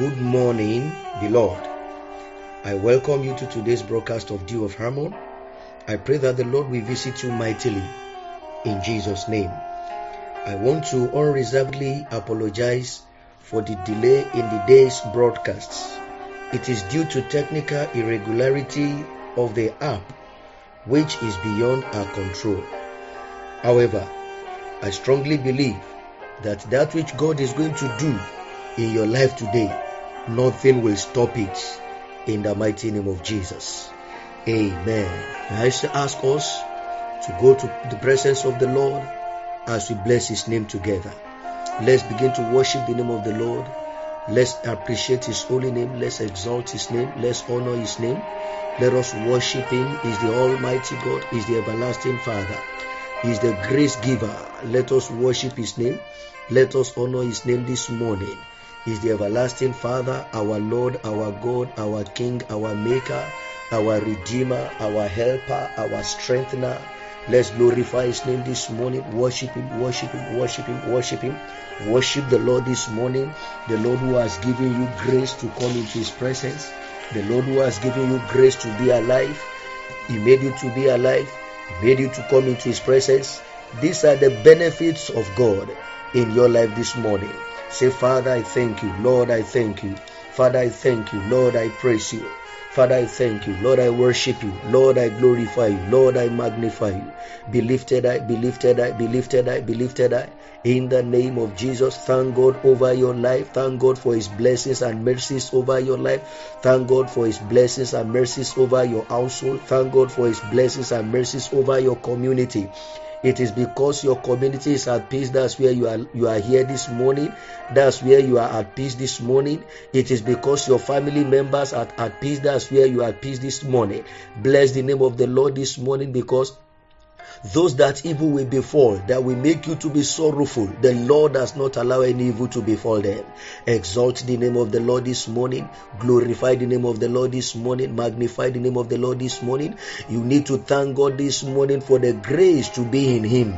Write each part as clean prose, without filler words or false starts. Good morning, beloved. I welcome you to today's broadcast of Dew of Harmony. I pray that the Lord will visit you mightily in Jesus' name. I want to unreservedly apologize for the delay in the day's broadcasts. It is due to technical irregularity of the app, which is beyond our control. However, I strongly believe that which God is going to do in your life today, nothing will stop it, in the mighty name of Jesus. Amen. I ask us to go to the presence of the Lord as we bless His name together. Let's begin to worship the name of the Lord. Let's appreciate His holy name. Let's exalt His name. Let's honor His name. Let us worship Him. He's the Almighty God. He's the everlasting Father. He's the grace giver. Let us worship His name. Let us honor His name this morning. He's the everlasting Father, our Lord, our God, our King, our Maker, our Redeemer, our Helper, our Strengthener. Let's glorify His name this morning. Worship Him, worship Him, worship Him, worship Him. Worship the Lord this morning. The Lord who has given you grace to come into His presence. The Lord who has given you grace to be alive. He made you to be alive. He made you to come into His presence. These are the benefits of God in your life this morning. Say, Father, I thank you. Lord, I thank you. Father, I thank you. Lord, I praise you. Father, I thank you. Lord, I worship you. Lord, I glorify you. Lord, I magnify you. Be lifted, I be lifted, I be lifted, I be lifted, I. In the name of Jesus, thank God over your life. Thank God for His blessings and mercies over your life. Thank God for His blessings and mercies over your household. Thank God for His blessings and mercies over your community. It is because your community is at peace. That's where you are here this morning. That's where you are at peace this morning. It is because your family members are at peace. That's where you are at peace this morning. Bless the name of the Lord this morning, because those that evil will befall, that will make you to be sorrowful, the Lord does not allow any evil to befall them. Exalt the name of the Lord this morning. Glorify the name of the Lord this morning. Magnify the name of the Lord this morning. You need to thank God this morning for the grace to be in Him.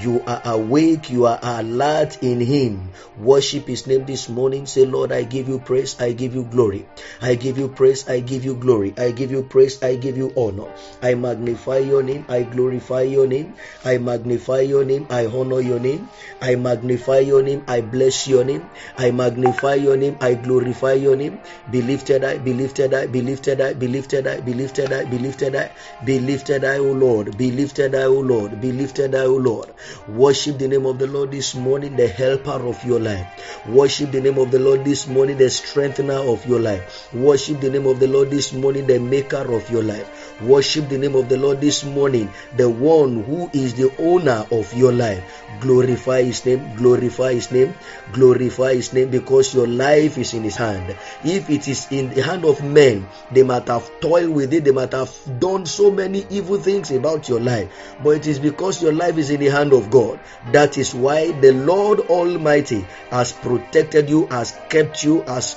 You are awake. You are alert in Him. Worship His name this morning. Say, Lord, I give you praise. I give you glory. I give you praise. I give you glory. I give you praise. I give you honor. I magnify your name. I glorify your name. I magnify your name. I honor your name. I magnify your name. I bless your name. I magnify your name. I glorify your name. Be lifted, I be lifted, I be lifted, I be lifted, I be lifted, I be lifted, I be lifted, I, O Lord. Be lifted, I, O Lord. Be lifted, I, O Lord. Worship the name of the Lord this morning, the helper of your life. Worship the name of the Lord this morning, the strengthener of your life. Worship the name of the Lord this morning, the maker of your life. Worship the name of the Lord this morning, the one who is the owner of your life. Glorify His name, glorify His name, glorify His name, because your life is in His hand. If it is in the hand of men, they might have toiled with it, they might have done so many evil things about your life, but it is because your life is in the hand of God. That is why the Lord Almighty has protected you, has kept you, has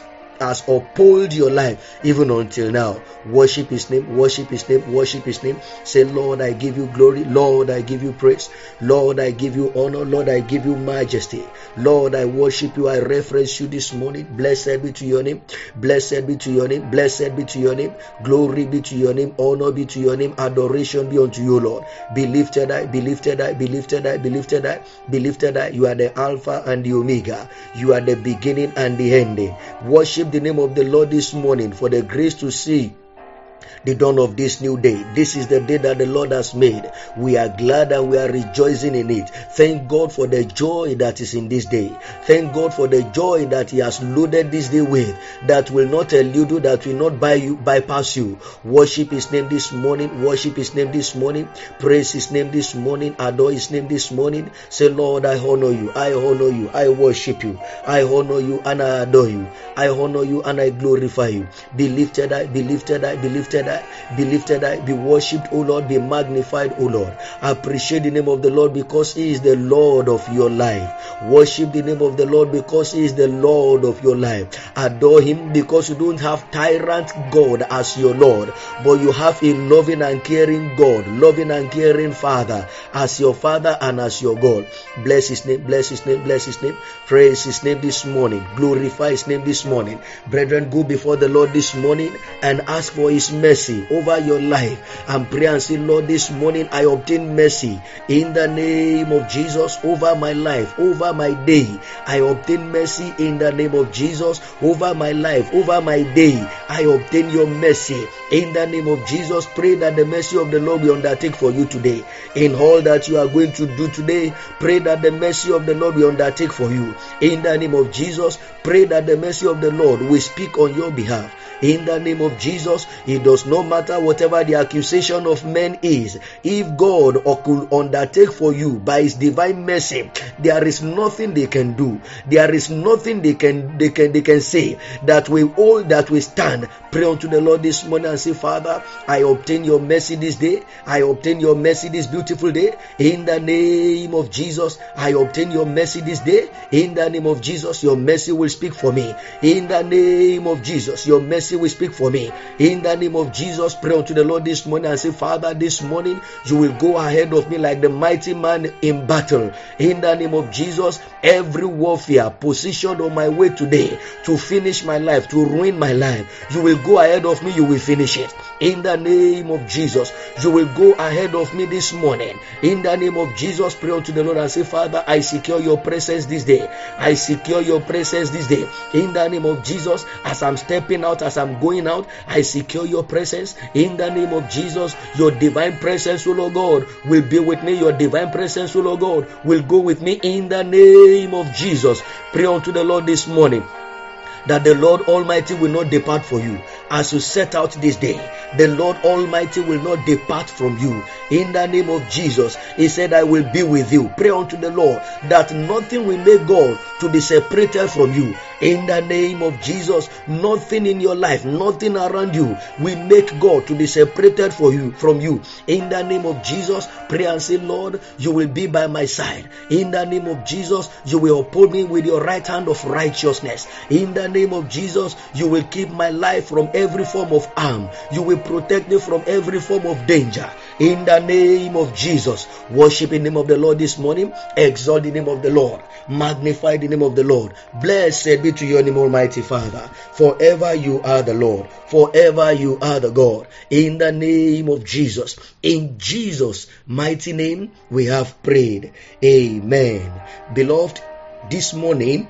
uphold your life even until now. Worship His name, worship His name, worship His name. Say, Lord, I give you glory. Lord, I give you praise. Lord, I give you honor. Lord, I give you majesty. Lord, I worship you. I reference you this morning. Blessed be to your name. Blessed be to your name. Blessed be to your name. Glory be to your name. Honor be to your name. Adoration be unto you, Lord. Be lifted, I be lifted, I be lifted, I be lifted, I be lifted, I. You are the Alpha and the Omega. You are the beginning and the ending. Worship the name of the Lord this morning for the grace to see the dawn of this new day. This is the day that the Lord has made. We are glad and we are rejoicing in it. Thank God for the joy that is in this day. Thank God for the joy that He has loaded this day with, that will not elude you, that will not bypass you. Worship His name this morning. Worship His name this morning. Praise His name this morning. Adore His name this morning. Say, Lord, I honor you. I honor you. I worship you. I honor you and I adore you. I honor you and I glorify you. Be lifted, I be lifted, I be lifted. be lifted high, be worshipped, O Lord, be magnified, O Lord. Appreciate the name of the Lord because He is the Lord of your life. Worship the name of the Lord because He is the Lord of your life. Adore Him because you don't have tyrant God as your Lord, but you have a loving and caring God, loving and caring Father as your Father and as your God. Bless His name, bless His name, bless His name. Praise His name this morning. Glorify His name this morning. Brethren, go before the Lord this morning and ask for His mercy over your life and pray and say, Lord, this morning I obtain mercy in the name of Jesus over my life, over my day. I obtain mercy in the name of Jesus over my life, over my day. I obtain your mercy in the name of Jesus. Pray that the mercy of the Lord will undertake for you today. In all that you are going to do today, pray that the mercy of the Lord will undertake for you. In the name of Jesus, pray that the mercy of the Lord will speak on your behalf. In the name of Jesus, it does not matter whatever the accusation of men is. If God could undertake for you by His divine mercy, there is nothing they can do. There is nothing they can say that will stand. Pray unto the Lord this morning and say, Father, I obtain your mercy this day. I obtain your mercy this beautiful day. In the name of Jesus, I obtain your mercy this day. In the name of Jesus, your mercy will speak for me. In the name of Jesus, your mercy will speak for me. In the name of Jesus, pray unto the Lord this morning and say, Father, this morning you will go ahead of me like the mighty man in battle. In the name of Jesus, every warfare positioned on my way today to finish my life, to ruin my life, you will go ahead of me, you will finish it. In the name of Jesus, you will go ahead of me this morning. In the name of Jesus, pray unto the Lord and say, Father, I secure your presence this day. I secure your presence this day. In the name of Jesus, as I'm stepping out, as I'm going out, I secure your presence. In the name of Jesus, your divine presence, O Lord God, will be with me. Your divine presence, O Lord God, will go with me. In the name of Jesus, pray unto the Lord this morning that the Lord Almighty will not depart from you. As you set out this day, the Lord Almighty will not depart from you. In the name of Jesus, He said, I will be with you. Pray unto the Lord that nothing will make God to be separated from you. In the name of Jesus, nothing in your life, nothing around you will make God to be separated from you. In the name of Jesus, pray and say, Lord, you will be by my side. In the name of Jesus, you will uphold me with your right hand of righteousness. In the name of Jesus, you will keep my life from every form of harm. You will protect me from every form of danger. In the name of Jesus, worship the name of the Lord this morning. Exalt the name of the Lord. Magnify the name of the Lord. Blessed be to your name, Almighty Father. Forever you are the Lord. Forever you are the God. In the name of Jesus. In Jesus' mighty name, we have prayed. Amen. Beloved, this morning,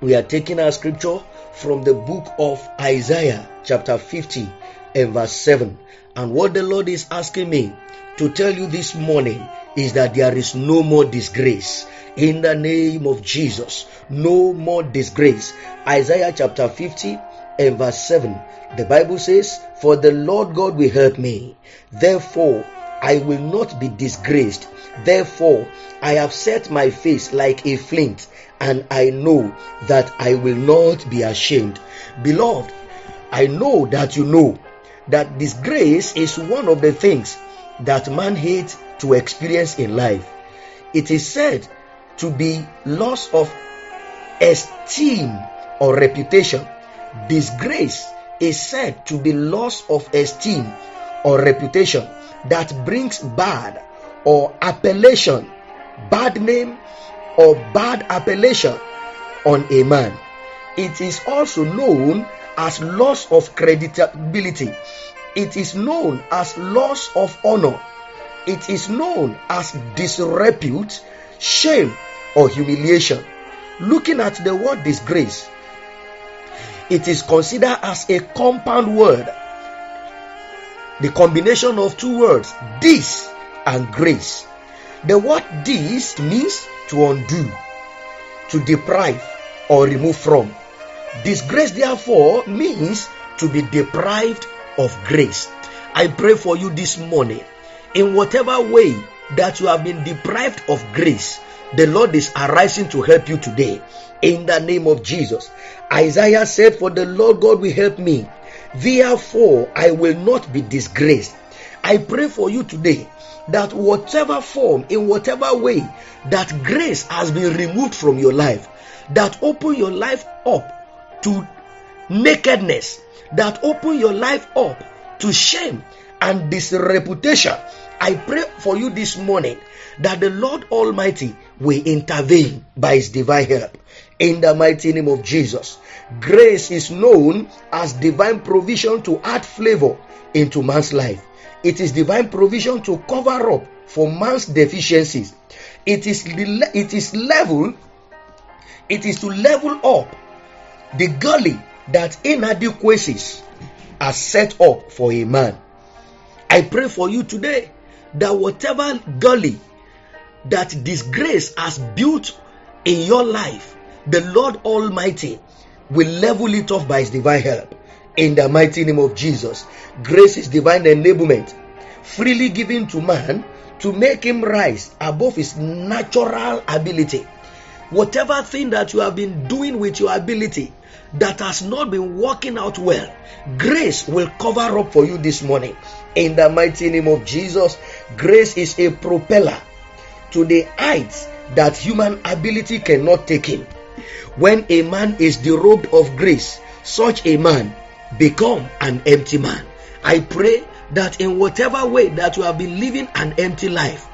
we are taking our scripture from the book of Isaiah, chapter 50 and verse 7. And what the Lord is asking me to tell you this morning is that there is no more disgrace. In the name of Jesus, no more disgrace. Isaiah chapter 50 and verse 7. The Bible says, For the Lord God will help me, therefore I will not be disgraced. Therefore I have set my face like a flint, and I know that I will not be ashamed. Beloved, I know that you know that disgrace is one of the things that man hates to experience in life. It is said to be loss of esteem or reputation. Disgrace is said to be loss of esteem or reputation that brings bad or appellation, bad name, or bad appellation on a man. It is also known as loss of credibility. It is known as loss of honor. It is known as disrepute, shame, or humiliation. Looking at the word disgrace, it is considered as a compound word, the combination of two words, dis and grace. The word dis means to undo, to deprive, or remove from. Disgrace, therefore, means to be deprived of grace. I pray for you this morning, in whatever way that you have been deprived of grace, the Lord is arising to help you today. In the name of Jesus, Isaiah said, For the Lord God will help me, Therefore, I will not be disgraced. I pray for you today that whatever form, in whatever way, that grace has been removed from your life, that open your life up to nakedness, that open your life up to shame and disreputation, I pray for you this morning that the Lord Almighty will intervene by His divine help. In the mighty name of Jesus. Grace is known as divine provision to add flavor into man's life. It is divine provision to cover up for man's deficiencies. It is to level up the gully that inadequacies are set up for a man. I pray for you today that whatever gully that disgrace has built in your life, the Lord Almighty will level it off by His divine help. In the mighty name of Jesus. Grace is divine enablement, freely given to man to make him rise above his natural ability. Whatever thing that you have been doing with your ability that has not been working out well, grace will cover up for you this morning. In the mighty name of Jesus. Grace is a propeller to the heights that human ability cannot take him. When a man is derived of grace, such a man become an empty man. I pray that in whatever way that you have been living an empty life,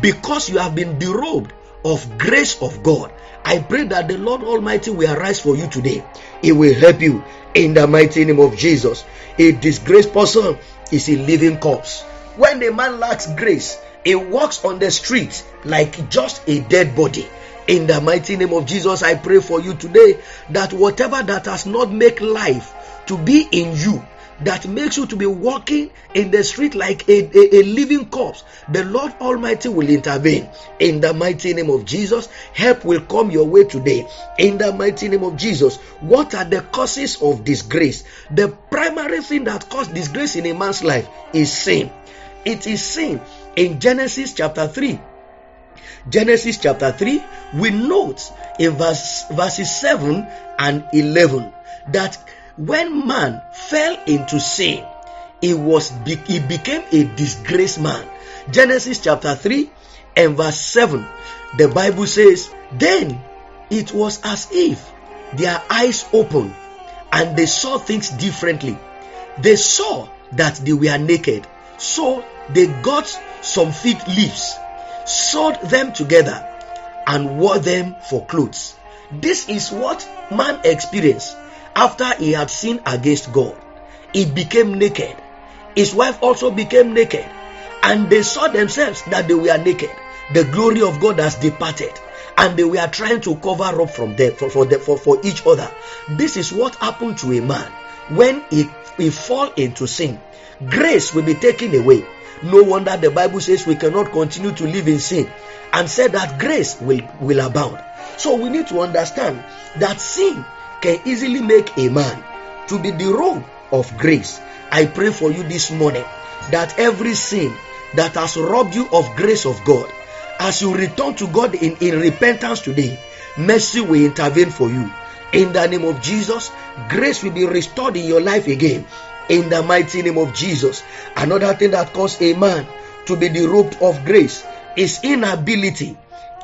because you have been derived of grace of God, I pray that the Lord Almighty will arise for you today. He will help you in the mighty name of Jesus. A disgraced person is a living corpse. When a man lacks grace, he walks on the streets like just a dead body. In the mighty name of Jesus, I pray for you today that whatever that has not made life to be in you, that makes you to be walking in the street like a living corpse, the Lord Almighty will intervene. In the mighty name of Jesus, help will come your way today. In the mighty name of Jesus. What are the causes of disgrace? The primary thing that caused disgrace in a man's life is sin. It is sin. In Genesis chapter 3, we note in verses 7 and 11 that when man fell into sin, he became a disgraced man. Genesis chapter 3 and verse 7, the Bible says, "Then it was as if their eyes opened and they saw things differently. They saw that they were naked, so they got some fig leaves, sewed them together, and wore them for clothes." This is what man experienced after he had sinned against God. He became naked. His wife also became naked, and they saw themselves that they were naked. The glory of God has departed, and they were trying to cover up from them for each other. This is what happened to a man when he fall into sin. Grace will be taken away. No wonder the Bible says we cannot continue to live in sin, and said that grace will abound. So we need to understand that sin can easily make a man to be robe of grace. I pray for you this morning that every sin that has robbed you of grace of God, as you return to God in repentance today, mercy will intervene for you. In the name of Jesus, grace will be restored in your life again. In the mighty name of Jesus. Another thing that causes a man to be robbed of grace is inability,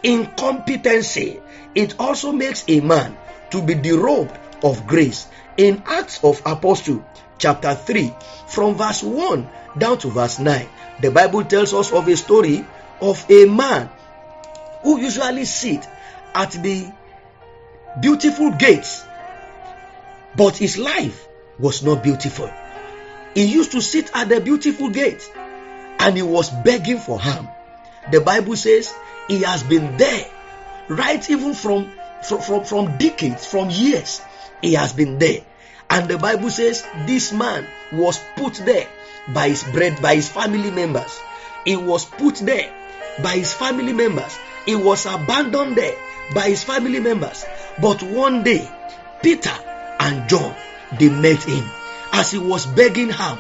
incompetency. It also makes a man to be robbed of grace. In Acts of Apostle chapter 3, from verse 1 down to verse 9, the Bible tells us of a story of a man who usually sits at the beautiful gates, but his life was not beautiful. He used to sit at the beautiful gate and he was begging for harm. The Bible says he has been there, right, even from decades, from years, he has been there. And the Bible says this man was put there by his bread, by his family members. He was put there by his family members. He was abandoned there by his family members. But one day, Peter and John, they met him. As he was begging harm,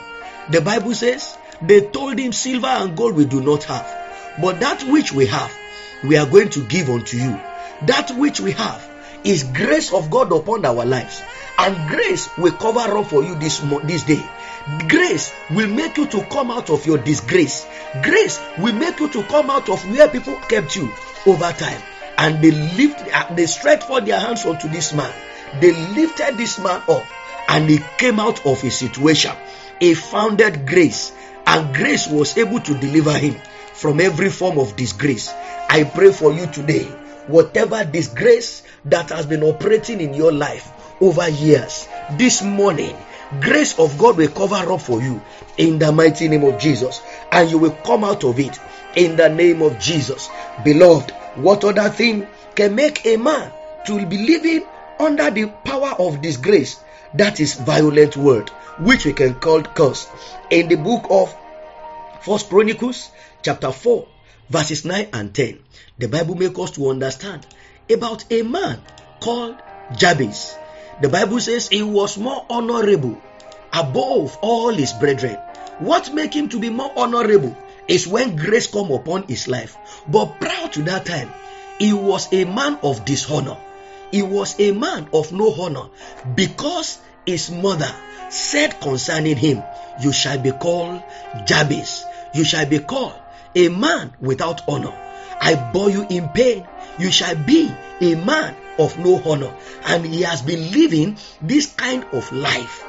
the Bible says they told him, "Silver and gold we do not have, but that which we have, we are going to give unto you." That which we have is grace of God upon our lives. And grace will cover up for you this day. Grace will make you to come out of your disgrace. Grace will make you to come out of where people kept you over time. And they stretched forth their hands onto this man. They lifted this man up, and he came out of his situation. He founded grace, and grace was able to deliver him from every form of disgrace. I pray for you today, whatever disgrace that has been operating in your life over years, this morning, grace of God will cover up for you in the mighty name of Jesus, and you will come out of it in the name of Jesus. Beloved, what other thing can make a man to be living under the power of disgrace? That is violent word, which we can call curse. In the book of First Chronicles chapter 4 verses 9 and 10, the Bible makes us to understand about a man called Jabez. The Bible says he was more honorable above all his brethren. What makes him to be more honorable is when grace come upon his life. But prior to that time, he was a man of dishonor. He was a man of no honor, because his mother said concerning him, "You shall be called Jabez. You shall be called a man without honor. I bore you in pain. You shall be a man of no honor." And he has been living this kind of life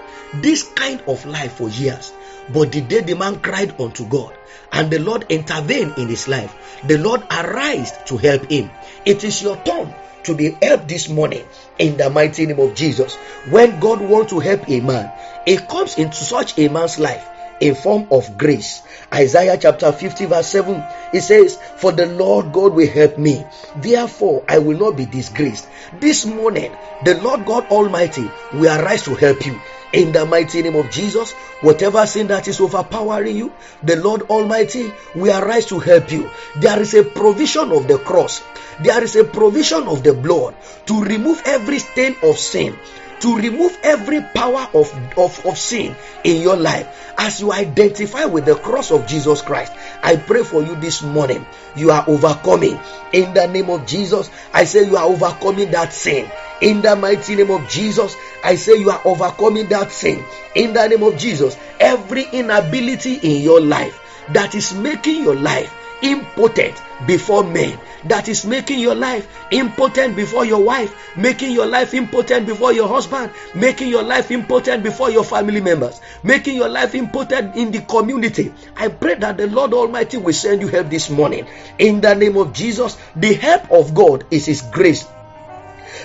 for years. But the day the man cried unto God, and the Lord intervened in his life, the Lord arose to help him. It is your turn to be helped this morning in the mighty name of Jesus. When God wants to help a man, it comes into such a man's life in form of grace. Isaiah chapter 50 verse 7, it says, "For the Lord God will help me, therefore I will not be disgraced." This morning, the Lord God Almighty will arise to help you in the mighty name of Jesus. Whatever sin that is overpowering you, the Lord Almighty will arise to help you. There is a provision of the cross. There is a provision of the blood to remove every stain of sin, to remove every power of sin in your life. As you identify with the cross of Jesus Christ, I pray for you this morning, you are overcoming in the name of Jesus. I say you are overcoming that sin in the mighty name of Jesus. I say you are overcoming that sin in the name of Jesus. Every inability in your life that is making your life impotent before men, that is making your life impotent before your wife, making your life impotent before your husband, making your life impotent before your family members, making your life impotent in the community, I pray that the Lord Almighty will send you help this morning in the name of Jesus. The help of God is his grace.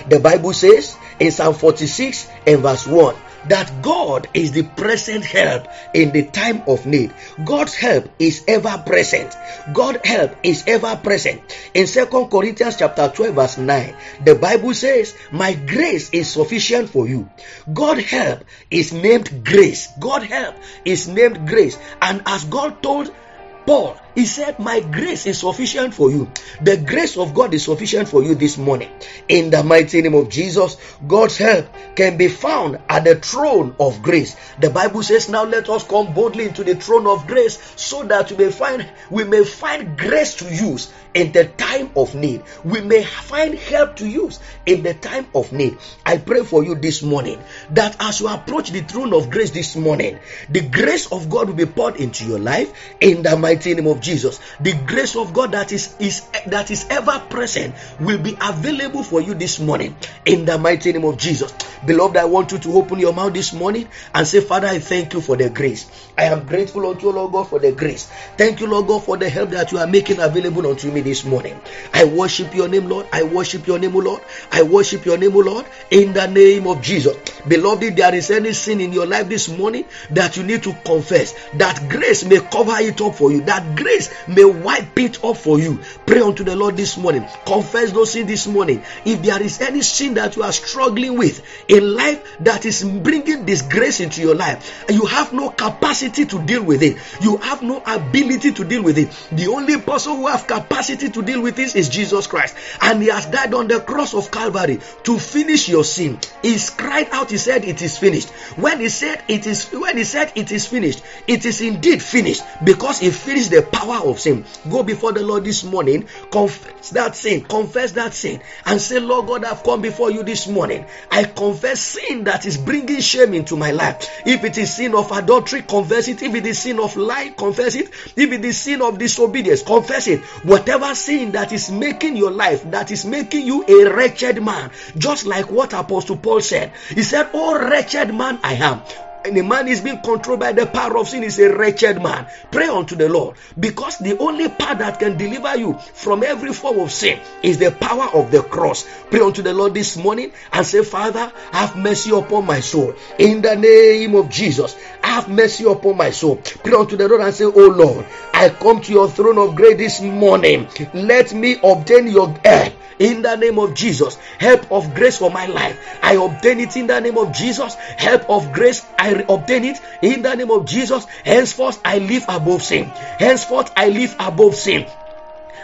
The Bible says in Psalm 46 and verse 1 that God is the present help in the time of need. God's help is ever present. God's help is ever present. In 2 Corinthians chapter 12 verse 9, the Bible says, "My grace is sufficient for you." God's help is named grace. God's help is named grace. And as God told Paul, he said, "My grace is sufficient for you." The grace of God is sufficient for you this morning. In the mighty name of Jesus, God's help can be found at the throne of grace. The Bible says, "Now let us come boldly into the throne of grace, so that we may find grace to use in the time of need." We may find help to use in the time of need. I pray for you this morning that as you approach the throne of grace this morning, the grace of God will be poured into your life in the mighty name of Jesus. The grace of God that is ever present will be available for you this morning in the mighty name of Jesus. Beloved, I want you to open your mouth this morning and say, "Father, I thank you for the grace. I am grateful unto you, Lord God, for the grace. Thank you, Lord God, for the help that you are making available unto me this morning. I worship your name, Lord. I worship your name, O Lord. I worship your name, O Lord, in the name of Jesus." Beloved, if there is any sin in your life this morning that you need to confess, that grace may cover it up for you, that grace may wipe it up for you, pray unto the Lord this morning. Confess those sins this morning. If there is any sin that you are struggling with in life that is bringing disgrace into your life, you have no capacity to deal with it, you have no ability to deal with it, the only person who has capacity to deal with this is Jesus Christ, and he has died on the cross of Calvary to finish your sin. He cried out, he said, "It is finished." When he said it is finished, it is indeed finished, because he finished the power power of sin. Go before the Lord this morning, confess that sin, and say, Lord God, I've come before you this morning. I confess sin that is bringing shame into my life. If it is sin of adultery, confess it. If it is sin of lie, confess it. If it is sin of disobedience, confess it. Whatever sin that is making your life, that is making you a wretched man, just like what Apostle Paul said. He said, oh, wretched man I am. And a man is being controlled by the power of sin is a wretched man. Pray unto the Lord, because the only power that can deliver you from every form of sin is the power of the cross. Pray unto the Lord this morning and say, Father, have mercy upon my soul. In the name of Jesus, have mercy upon my soul. Pray unto the Lord and say, oh Lord, I come to your throne of grace this morning. Let me obtain your help. In the name of Jesus, help of grace for my life, I obtain it in the name of Jesus. Help of grace, I obtain it in the name of Jesus. Henceforth, I live above sin. Henceforth, I live above sin.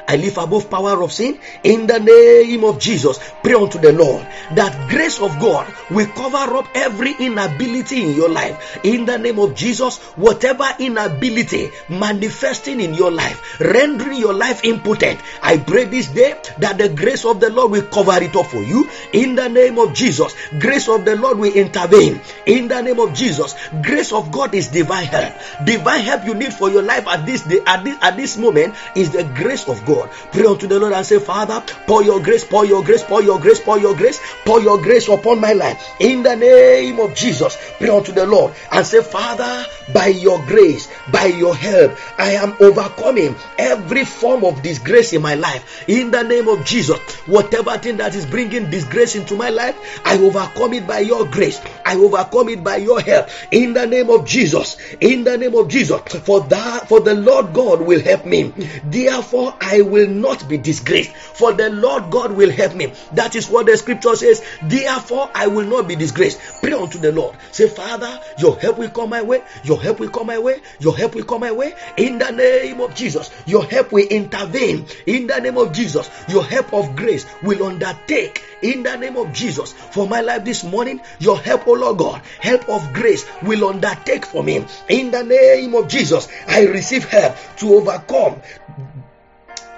I live above power of sin in the name of Jesus. Pray unto the Lord that grace of God will cover up every inability in your life. In the name of Jesus, whatever inability manifesting in your life, rendering your life impotent, I pray this day that the grace of the Lord will cover it up for you. In the name of Jesus, grace of the Lord will intervene. In the name of Jesus, grace of God is divine help. Divine help you need for your life at this day, at this moment is the grace of God. Pray unto the Lord and say, Father, pour your grace, pour your grace, pour your grace, pour your grace, pour your grace upon my life. In the name of Jesus, pray unto the Lord and say, Father, by your grace, by your help, I am overcoming every form of disgrace in my life. In the name of Jesus, whatever thing that is bringing disgrace into my life, I overcome it by your grace. I overcome it by your help. In the name of Jesus, in the name of Jesus, for the Lord God will help me. Therefore, I will not be disgraced, for the Lord God will help me. That is what the scripture says. Therefore, I will not be disgraced. Pray unto the Lord. Say, Father, your help will come my way. Your help will come my way. Your help will come my way. In the name of Jesus, your help will intervene. In the name of Jesus, your help of grace will undertake. In the name of Jesus, for my life this morning, your help, O Lord God, help of grace will undertake for me. In the name of Jesus, I receive help to overcome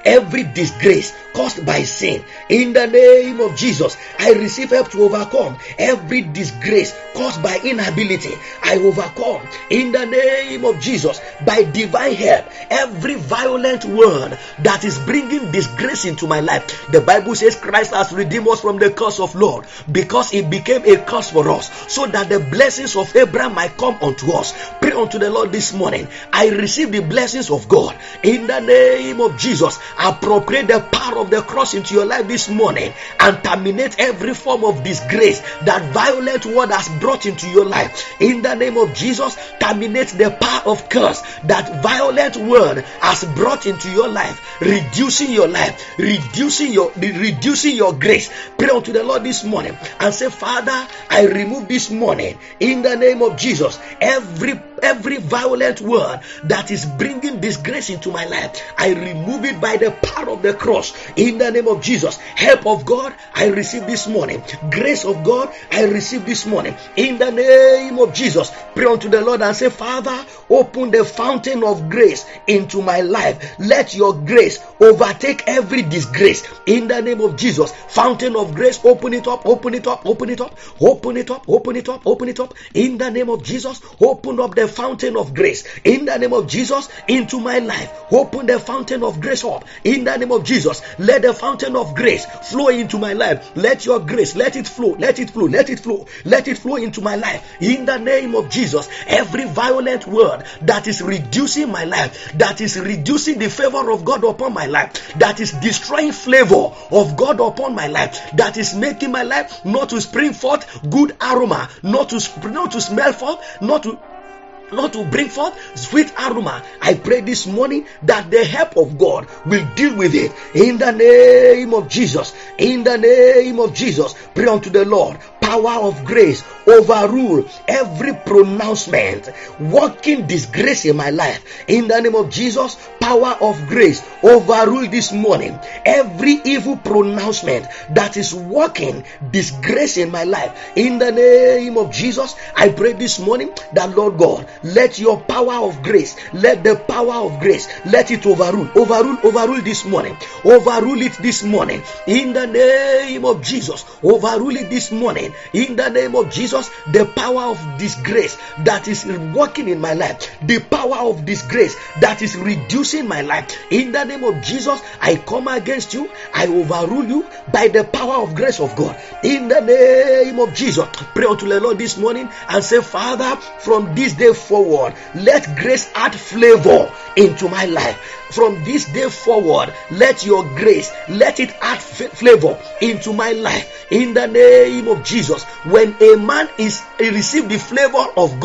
every disgrace caused by sin. In the name of Jesus, I receive help to overcome every disgrace caused by inability. I overcome in the name of Jesus by divine help every violent word that is bringing disgrace into my life. The Bible says Christ has redeemed us from the curse of law, because it became a curse for us, so that the blessings of Abraham might come unto us. Pray unto the Lord this morning. I receive the blessings of God in the name of Jesus. Appropriate the power of the cross into your life this morning and terminate every form of disgrace that violent word has brought into your life. In the name of Jesus, terminate the power of curse that violent word has brought into your life, reducing your grace. Pray unto the Lord this morning and say, Father, I remove this morning in the name of Jesus every violent word that is bringing disgrace into my life. I remove it by the power of the cross. In the name of Jesus, help of God, I receive this morning. Grace of God, I receive this morning. In the name of Jesus, pray unto the Lord and say, Father, open the fountain of grace into my life. Let your grace overtake every disgrace. In the name of Jesus, fountain of grace, open it up, open it up, open it up, open it up, open it up, open it up. In the name of Jesus, open up the fountain of grace. In the name of Jesus, into my life, open the fountain of grace up. In the name of Jesus, let the fountain of grace flow into my life. Let your grace, let it flow, let it flow, let it flow, let it flow into my life. In the name of Jesus, every violent word that is reducing my life, that is reducing the favor of God upon my life, that is destroying flavor of God upon my life, that is making my life not to spring forth good aroma, not to smell forth, not to bring forth sweet aroma. I pray this morning that the help of God will deal with it. In the name of Jesus. In the name of Jesus. Pray unto the Lord. Power of grace. overrule every pronouncement working disgrace in my life. In the name of Jesus, power of grace, overrule this morning every evil pronouncement that is working disgrace in my life. In the name of Jesus, I pray this morning that Lord God, let your power of grace, let the power of grace, let it overrule this morning, overrule it this morning. In the name of Jesus, overrule it this morning. In the name of Jesus, the power of disgrace that is working in my life, the power of disgrace that is reducing my life, in the name of Jesus, I come against you, I overrule you by the power of grace of God. In the name of Jesus, pray unto the Lord this morning and say, Father, from this day forward, let grace add flavor into my life. From this day forward, let your grace, let it add flavor into my life. In the name of Jesus, when a man is receive the favor of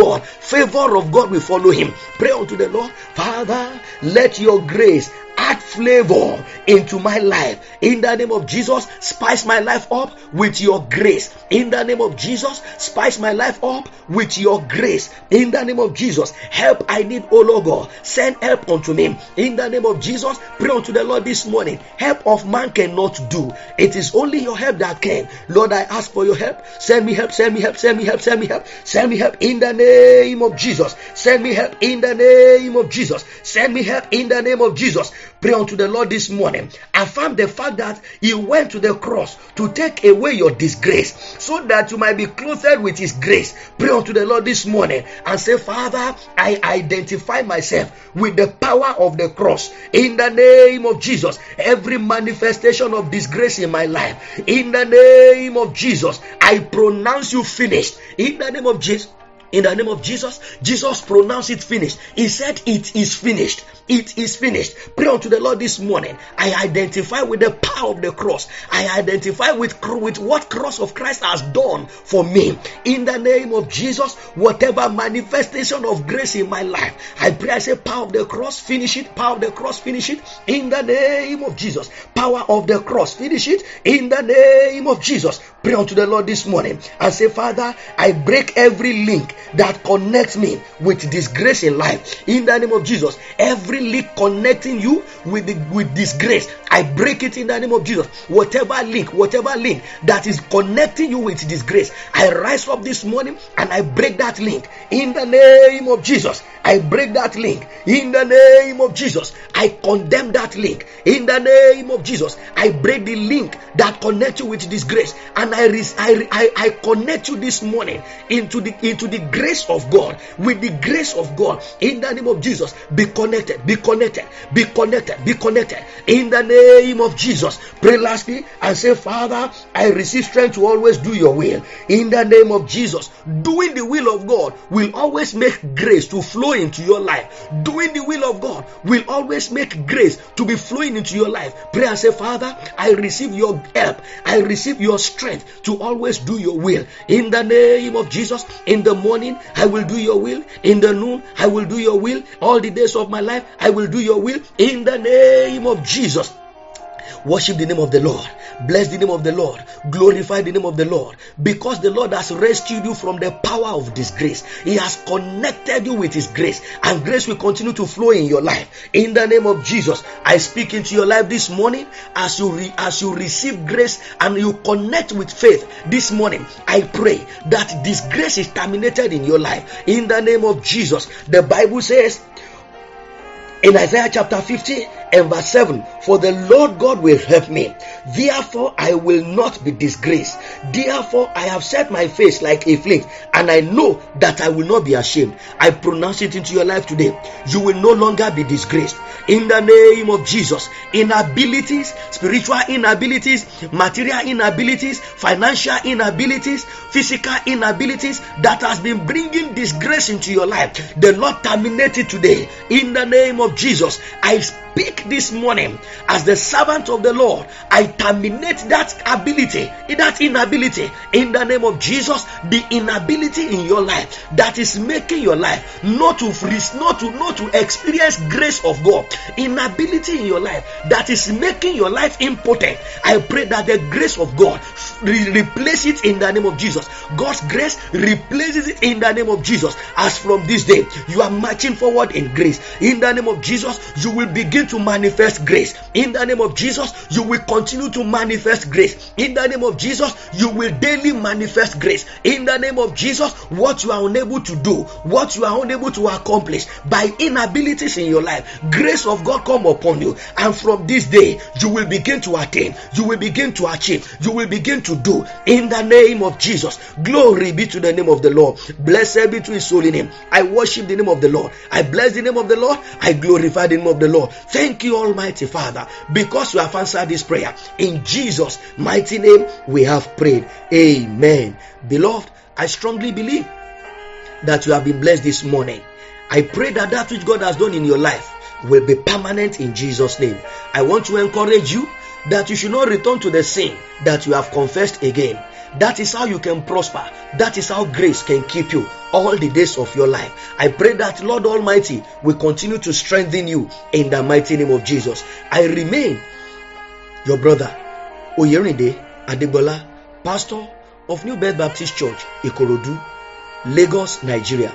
God will follow him. Pray unto the Lord, Father, let your grace add flavor into my life. In the name of Jesus, spice my life up with your grace. In the name of Jesus, spice my life up with your grace. In the name of Jesus, help I need, O Lord God, send help unto me. In the name of Jesus, pray unto the Lord this morning. Help of man cannot do. It is only your help that can. Lord, I ask for your help. Send me help, send me help, send me help, send me help. Send me help in the name of Jesus. Send me help in the name of Jesus. Send me help in the name of Jesus. Pray unto the Lord this morning. Affirm the fact that he went to the cross to take away your disgrace so that you might be clothed with his grace. Pray unto the Lord this morning and say, Father, I identify myself with the power of the cross. In the name of Jesus, every manifestation of disgrace in my life, in the name of Jesus, I pronounce you finished. In the name of Jesus. In the name of Jesus, Jesus pronounced it finished. He said, it is finished. It is finished. Pray unto the Lord this morning. I identify with the power of the cross. I identify with what cross of Christ has done for me. In the name of Jesus, whatever manifestation of grace in my life, I pray, I say, power of the cross, finish it. Power of the cross, finish it. In the name of Jesus. Power of the cross, finish it. In the name of Jesus. Pray unto the Lord this morning and say, Father, I break every link that connects me with disgrace in life. In the name of Jesus, every link connecting you with disgrace, I break it in the name of Jesus. Whatever link that is connecting you with disgrace, I rise up this morning and I break that link in the name of Jesus. I break that link in the name of Jesus. I condemn that link in the name of Jesus. I break the link that connects you with disgrace, and I connect you this morning into the grace of God, with the grace of God. In the name of Jesus, be connected, be connected, be connected, be connected. In the name of Jesus, pray lastly and say, Father, I receive strength to always do your will. In the name of Jesus, doing the will of God will always make grace to flow into your life. Doing the will of God will always make grace to be flowing into your life. Pray and say, Father, I receive your help. I receive your strength to always do your will. In the name of Jesus, in the morning, I will do your will. In the noon, I will do your will. All the days of my life, I will do your will. In the name of Jesus. Worship the name of the Lord. Bless the name of the Lord. Glorify the name of the Lord. Because the Lord has rescued you from the power of disgrace. He has connected you with his grace. And grace will continue to flow in your life. In the name of Jesus, I speak into your life this morning. As you receive grace and you connect with faith this morning, I pray that disgrace is terminated in your life. In the name of Jesus, the Bible says, in Isaiah chapter 50 and verse 7, for the Lord God will help me, therefore I will not be disgraced. Therefore I have set my face like a flint, and I know that I will not be ashamed. I pronounce it into your life today. You will no longer be disgraced. In the name of Jesus, inabilities, spiritual inabilities, material inabilities, financial inabilities, physical inabilities that has been bringing disgrace into your life, the Lord terminates it today. In the name of Jesus, I speak this morning as the servant of the Lord, I terminate that ability, that inability in the name of Jesus. The inability in your life that is making your life not to experience grace of God, inability in your life that is making your life impotent, I pray that the grace of God replace it in the name of Jesus. God's grace replaces it in the name of Jesus. As from this day, you are marching forward in grace. In the name of Jesus, you will begin to manifest grace. In the name of Jesus, you will continue to manifest grace. In the name of Jesus, you will daily manifest grace. In the name of Jesus, what you are unable to do, what you are unable to accomplish by inabilities in your life, grace of God come upon you. And from this day, you will begin to attain, you will begin to achieve, you will begin to do. In the name of Jesus, glory be to the name of the Lord. Blessed be to his holy name. I worship the name of the Lord. I bless the name of the Lord. I glorify the name of the Lord. Thank you, Almighty Father, because you have answered this prayer. In Jesus' mighty name, we have prayed. Amen. Beloved, I strongly believe that you have been blessed this morning. I pray that that which God has done in your life will be permanent in Jesus' name. I want to encourage you that you should not return to the sin that you have confessed again. That is how you can prosper. That is how grace can keep you all the days of your life. I pray that Lord Almighty will continue to strengthen you in the mighty name of Jesus. I remain your brother, Oyerinde Adegbola, pastor of New Birth Baptist Church, Ikorodu, Lagos, Nigeria.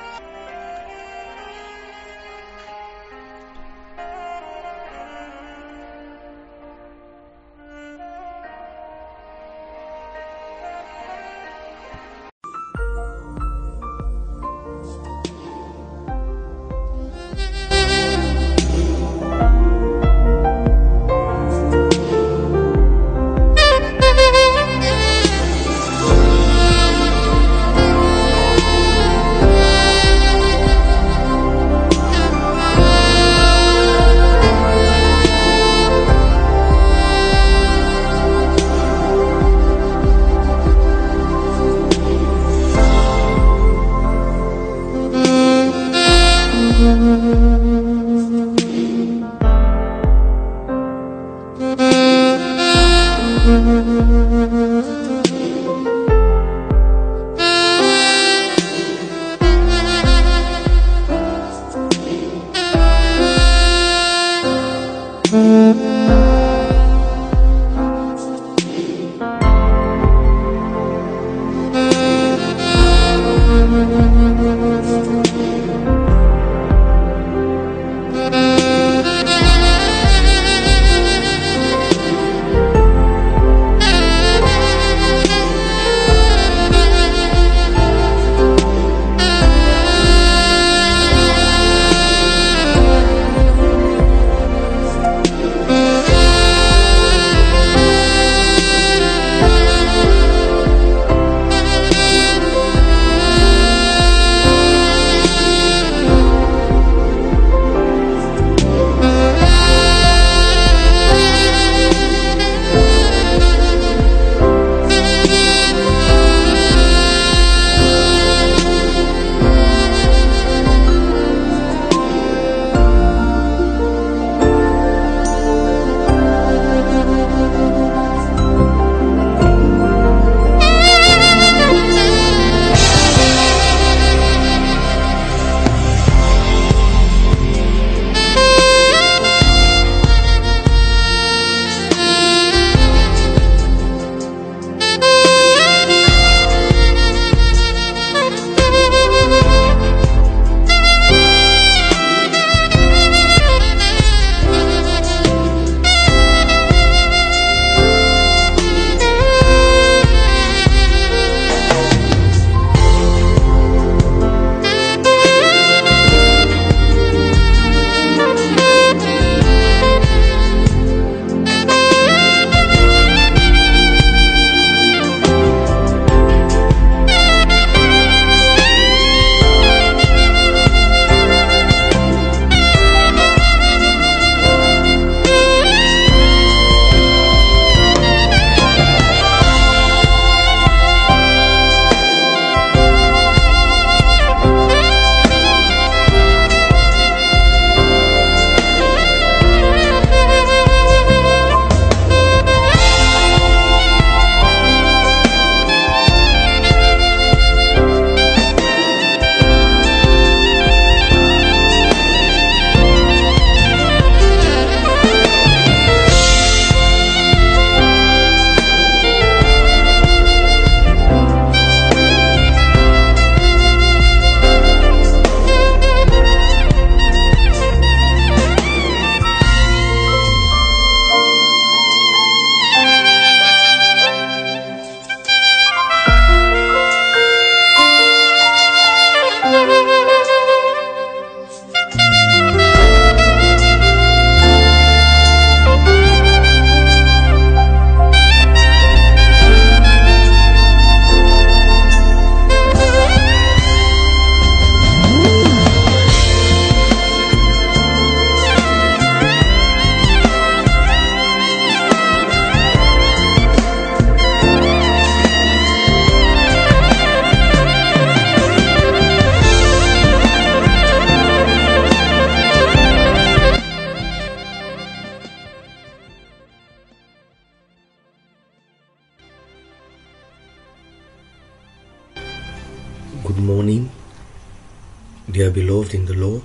Dear beloved in the Lord,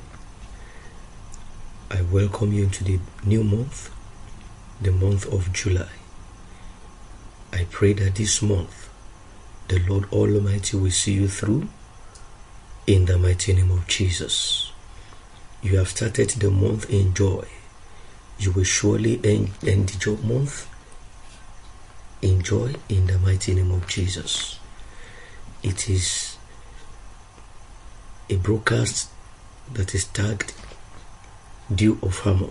I welcome you into the new month, the month of July. I pray that this month, the Lord Almighty will see you through in the mighty name of Jesus. You have started the month in joy. You will surely end the job month in joy in the mighty name of Jesus. It is a broadcast that is tagged Dew of Harmony.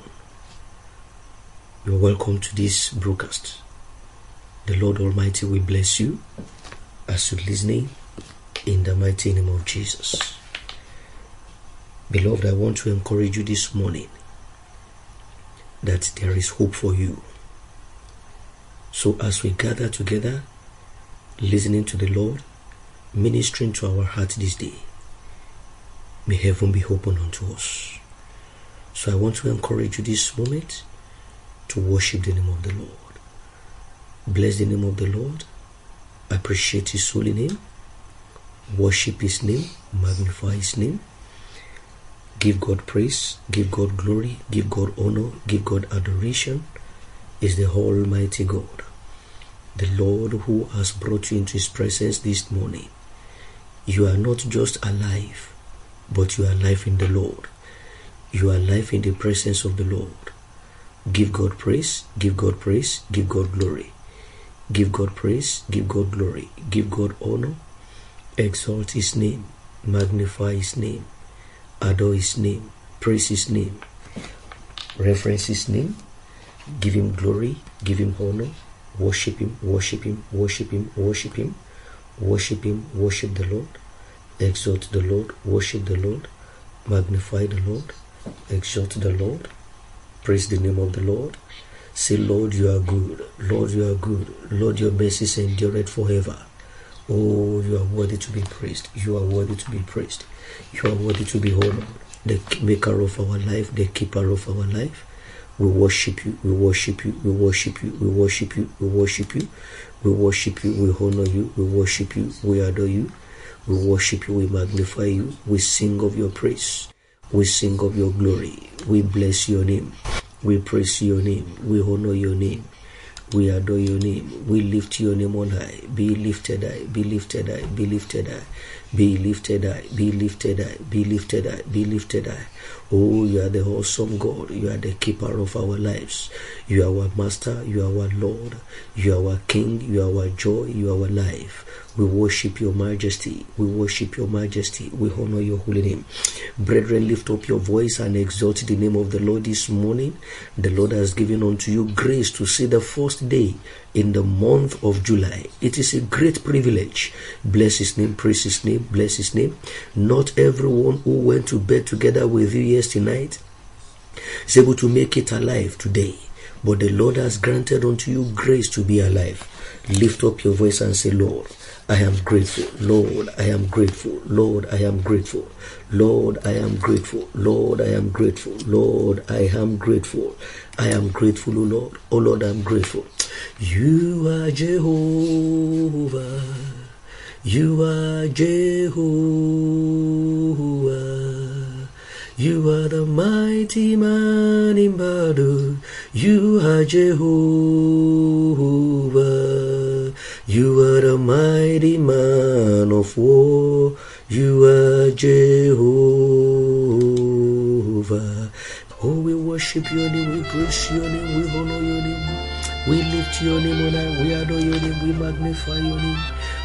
You are welcome to this broadcast. The Lord Almighty will bless you as you listen in the mighty name of Jesus. Beloved, I want to encourage you this morning that there is hope for you. So as we gather together, listening to the Lord, ministering to our heart this day, may heaven be open unto us. So I want to encourage you this moment to worship the name of the Lord. Bless the name of the Lord. Appreciate His holy name. Worship His name. Magnify His name. Give God praise. Give God glory. Give God honor. Give God adoration. Is the Almighty God, the Lord who has brought you into His presence this morning. You are not just alive, but you are alive in the Lord. You are alive in the presence of the Lord. Give God praise. Give God praise. Give God glory. Give God praise, give God glory, give God honor, exalt His name, magnify His name, adore His name, praise His name, reverence His name, give Him glory, give Him honor, worship Him, worship Him, worship Him, worship Him, worship Him, worship the Lord, exalt the Lord, worship the Lord, magnify the Lord, exalt the Lord, praise the name of the Lord. Say, Lord, you are good. Lord, you are good. Lord, your mercies endureth forever. Oh, you are worthy to be praised. You are worthy to be praised. You are worthy to be honored. The maker of our life, the keeper of our life. We worship you. We worship you. We worship you. We worship you. We worship you. We worship you. We honor you. We worship you. We adore you. We worship you. We magnify you. We sing of your praise. We sing of your glory. We bless your name. We praise your name. We honor your name. We adore your name. We lift your name on high. Be lifted high. Be lifted high. Be lifted high. Be lifted high. Be lifted high. Be lifted high. Be lifted high. Oh, you are the awesome God. You are the keeper of our lives. You are our master. You are our Lord. You are our King. You are our joy. You are our life. We worship your majesty. We worship your majesty. We honor your holy name. Brethren, lift up your voice and exalt the name of the Lord this morning. The Lord has given unto you grace to see the first day in the month of July. It is a great privilege. Bless His name, praise His name, bless His name. Not everyone who went to bed together with you yesterday night is able to make it alive today. But the Lord has granted unto you grace to be alive. Lift up your voice and say, Lord, I am grateful. Lord, I am grateful. Lord, I am grateful. Lord, I am grateful. Lord, I am grateful. Lord, I am grateful. I am grateful, O Lord. O Lord, I am grateful. You are Jehovah. You are Jehovah. You are the mighty man in battle. You are Jehovah. You are the mighty man of war. You are Jehovah. Oh, we worship your name, we praise your name, we honor your name. We lift your name on high, we adore your name, we magnify your name.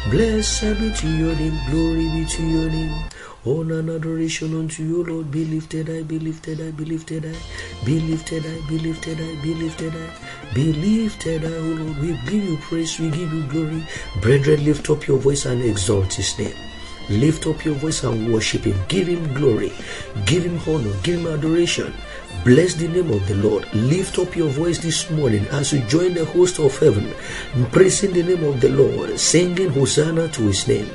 Blessed be to your name, glory be to your name. Honor and adoration unto you, Lord. Be lifted high, be lifted high, be lifted high, be lifted high, be lifted high, be lifted high, be lifted high, O Lord. We give you praise, we give you glory. Brethren, lift up your voice and exalt His name. Lift up your voice and worship Him. Give Him glory, give Him honor, give Him adoration. Bless the name of the Lord. Lift up your voice this morning as you join the host of heaven, praising the name of the Lord, singing Hosanna to His name.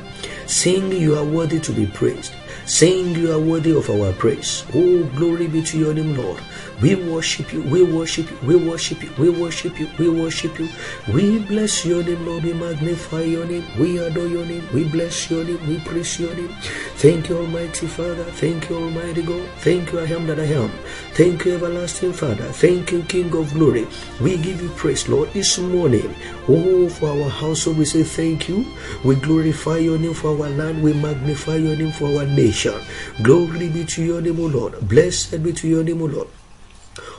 Sing, you are worthy to be praised. saying you are worthy of our praise. Oh, glory be to your name, Lord. We worship you, we worship you, we worship you, we worship you, we worship you. We bless your name, Lord. We magnify your name. We adore your name. We bless your name. We praise your name. Thank you, Almighty Father. Thank you, Almighty God. Thank you, I am that I am. Thank you, Everlasting Father. Thank you, King of Glory. We give you praise, Lord, this morning. Oh, for our household, we say thank you. We glorify your name for our land. We magnify your name for our nation. Glory be to your name, O Lord. Blessed be to your name, O Lord.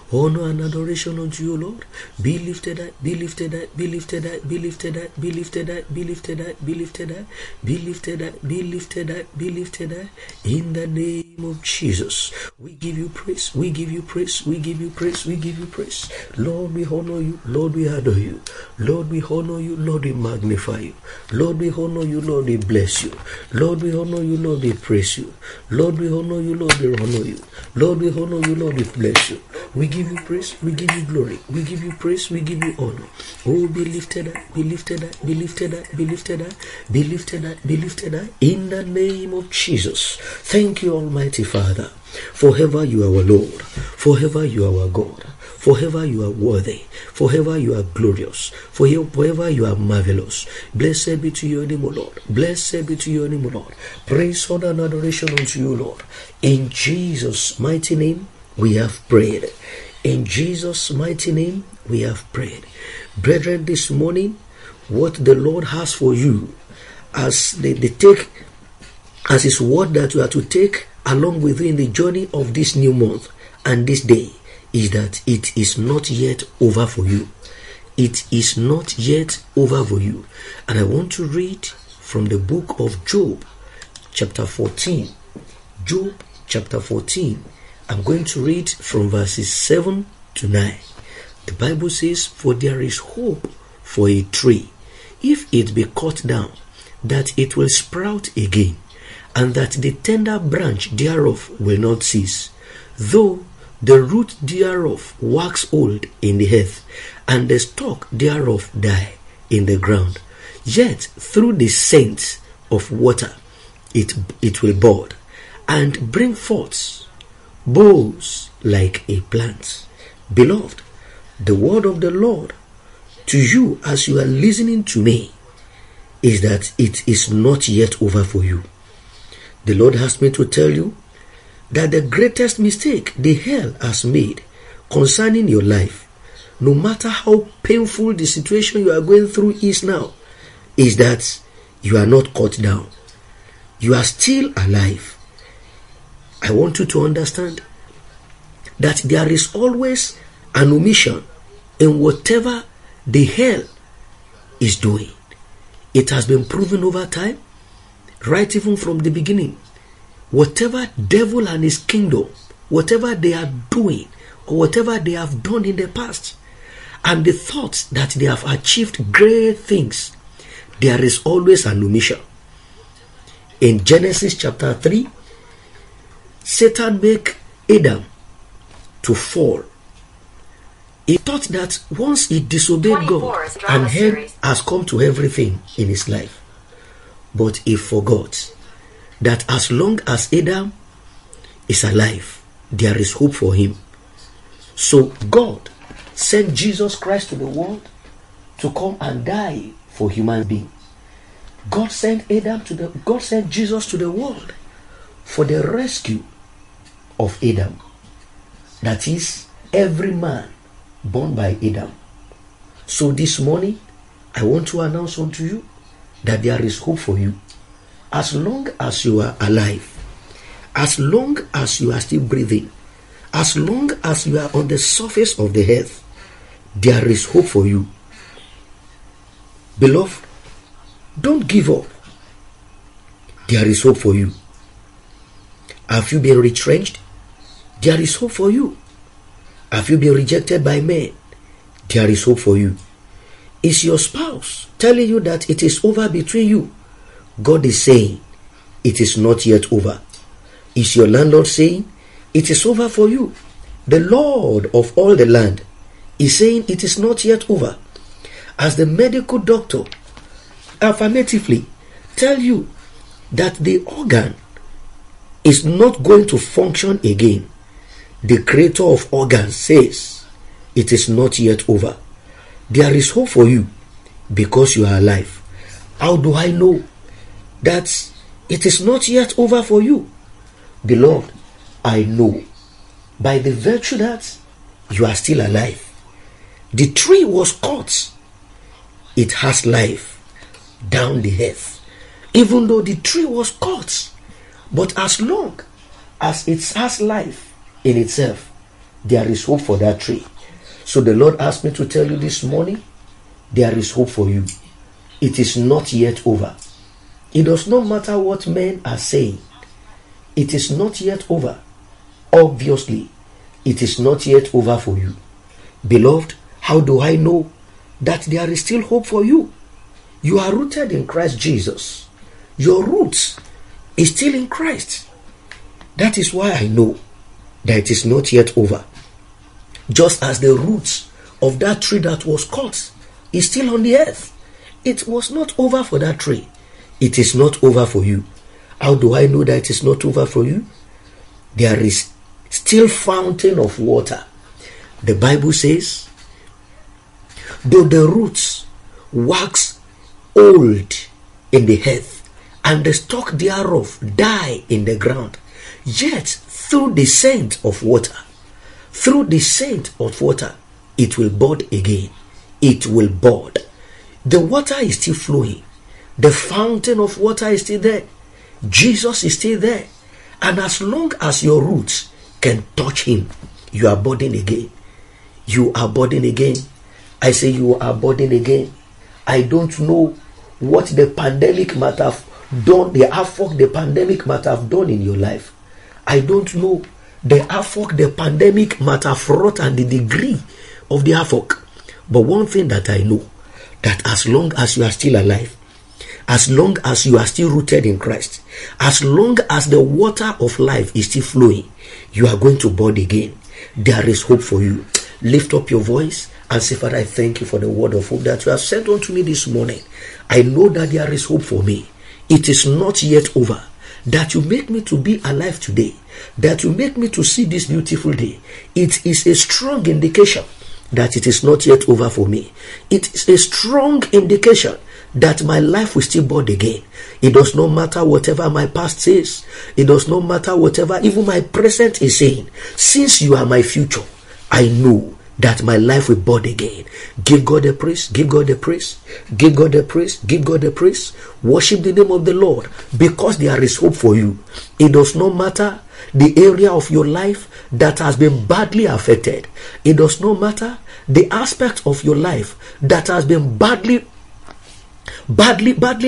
Honor and adoration unto you, Lord. Be lifted up, be lifted up, be lifted up, be lifted up, be lifted up, be lifted up, be lifted up, be lifted up, be lifted up, be lifted up. In the name of Jesus, we give you praise, we give you praise, we give you praise, we give you praise. Lord, we honor you, Lord, we adore you. Lord, we honor you, Lord, we magnify you. Lord, we honor you, Lord, we bless you. Lord, we honor you, Lord, we praise you. Lord, we honor you, Lord, we honor you. Lord, we honor you, Lord, we bless you. We give you praise, we give you glory, we give you praise, we give you honor. Oh, be lifted up, be lifted up, be lifted up, be lifted up, be lifted up, be lifted up, in the name of Jesus. Thank you, Almighty Father. Forever you are our Lord, forever you are our God, forever you are worthy, forever you are glorious, forever you are marvelous. Blessed be to your name, O Lord. Blessed be to your name, O Lord. Praise, honor, and adoration unto you, Lord. In Jesus' mighty name, we have prayed. In Jesus' mighty name, we have prayed. Brethren, this morning, what the Lord has for you, as they take, as His word that you are to take along with you in the journey of this new month and this day, is that it is not yet over for you. It is not yet over for you. And I want to read from the book of Job, chapter 14. Job, chapter 14. I'm going to read from verses 7 to 9. The Bible says, "For there is hope for a tree, if it be cut down, that it will sprout again, and that the tender branch thereof will not cease. Though the root thereof wax old in the earth, and the stalk thereof die in the ground, yet through the scent of water it will bud, and bring forth boughs like a plant." Beloved, the word of the Lord to you as you are listening to me is that it is not yet over for you. The Lord has me to tell you that the greatest mistake the hell has made concerning your life, no matter how painful the situation you are going through is now, is that you are not cut down. You are still alive. I want you to understand that there is always an omission in whatever the hell is doing. It has been proven over time, right even from the beginning. Whatever devil and his kingdom, whatever they are doing, or whatever they have done in the past, and the thoughts that they have achieved great things, there is always an omission. In Genesis chapter 3, Satan made Adam to fall. He thought that once he disobeyed God, an end has come to everything in his life. But he forgot that as long as Adam is alive, there is hope for him. So God sent Jesus Christ to the world to come and die for human beings. God sent Jesus to the world for the rescue of Adam, that is every man born by Adam. So this morning, I want to announce unto you that there is hope for you. As long as you are alive, as long as you are still breathing, as long as you are on the surface of the earth, there is hope for you. Beloved, don't give up. There is hope for you. Have you been retrenched? There is hope for you. Have you been rejected by men? There is hope for you. Is your spouse telling you that it is over between you? God is saying, it is not yet over. Is your landlord saying, it is over for you? The Lord of all the land is saying, it is not yet over. As the medical doctor affirmatively tell you that the organ is not going to function again. The creator of organs says it is not yet over. There is hope for you because you are alive. How do I know that it is not yet over for you? Beloved, I know by the virtue that you are still alive. The tree was cut. It has life down the earth. Even though the tree was cut, but as long as it has life in itself, there is hope for that tree. So the Lord asked me to tell you this morning, there is hope for you. It is not yet over. It does not matter what men are saying. It is not yet over. Obviously, it is not yet over for you. Beloved, how do I know that there is still hope for you? You are rooted in Christ Jesus. Your roots is still in Christ. That is why I know that it is not yet over. Just as the roots of that tree that was cut is still on the earth. It was not over for that tree. It is not over for you. How do I know that it is not over for you? There is still fountain of water. The Bible says, though the roots wax old in the earth, and the stock thereof die in the ground, yet through the scent of water, it will bud again. It will bud. The water is still flowing. The fountain of water is still there. Jesus is still there. And as long as your roots can touch him, you are budding again. You are budding again. I say you are budding again. I don't know what the pandemic might have done, the havoc the pandemic might have done in your life. I don't know the havoc the pandemic might have wrought and the degree of the havoc. But one thing that I know, that as long as you are still alive, as long as you are still rooted in Christ, as long as the water of life is still flowing, you are going to bud again. There is hope for you. Lift up your voice and say, Father, I thank you for the word of hope that you have sent unto me this morning. I know that there is hope for me. It is not yet over. That you make me to be alive today. That you make me to see this beautiful day. It is a strong indication that it is not yet over for me. It is a strong indication that my life will still bud again. It does not matter whatever my past says. It does not matter whatever even my present is saying. Since you are my future, I know that my life will bud again. Give God the praise. Give God the praise. Give God the praise. Give God the praise. Worship the name of the Lord because there is hope for you. It does not matter the area of your life that has been badly affected. It does not matter the aspect of your life that has been badly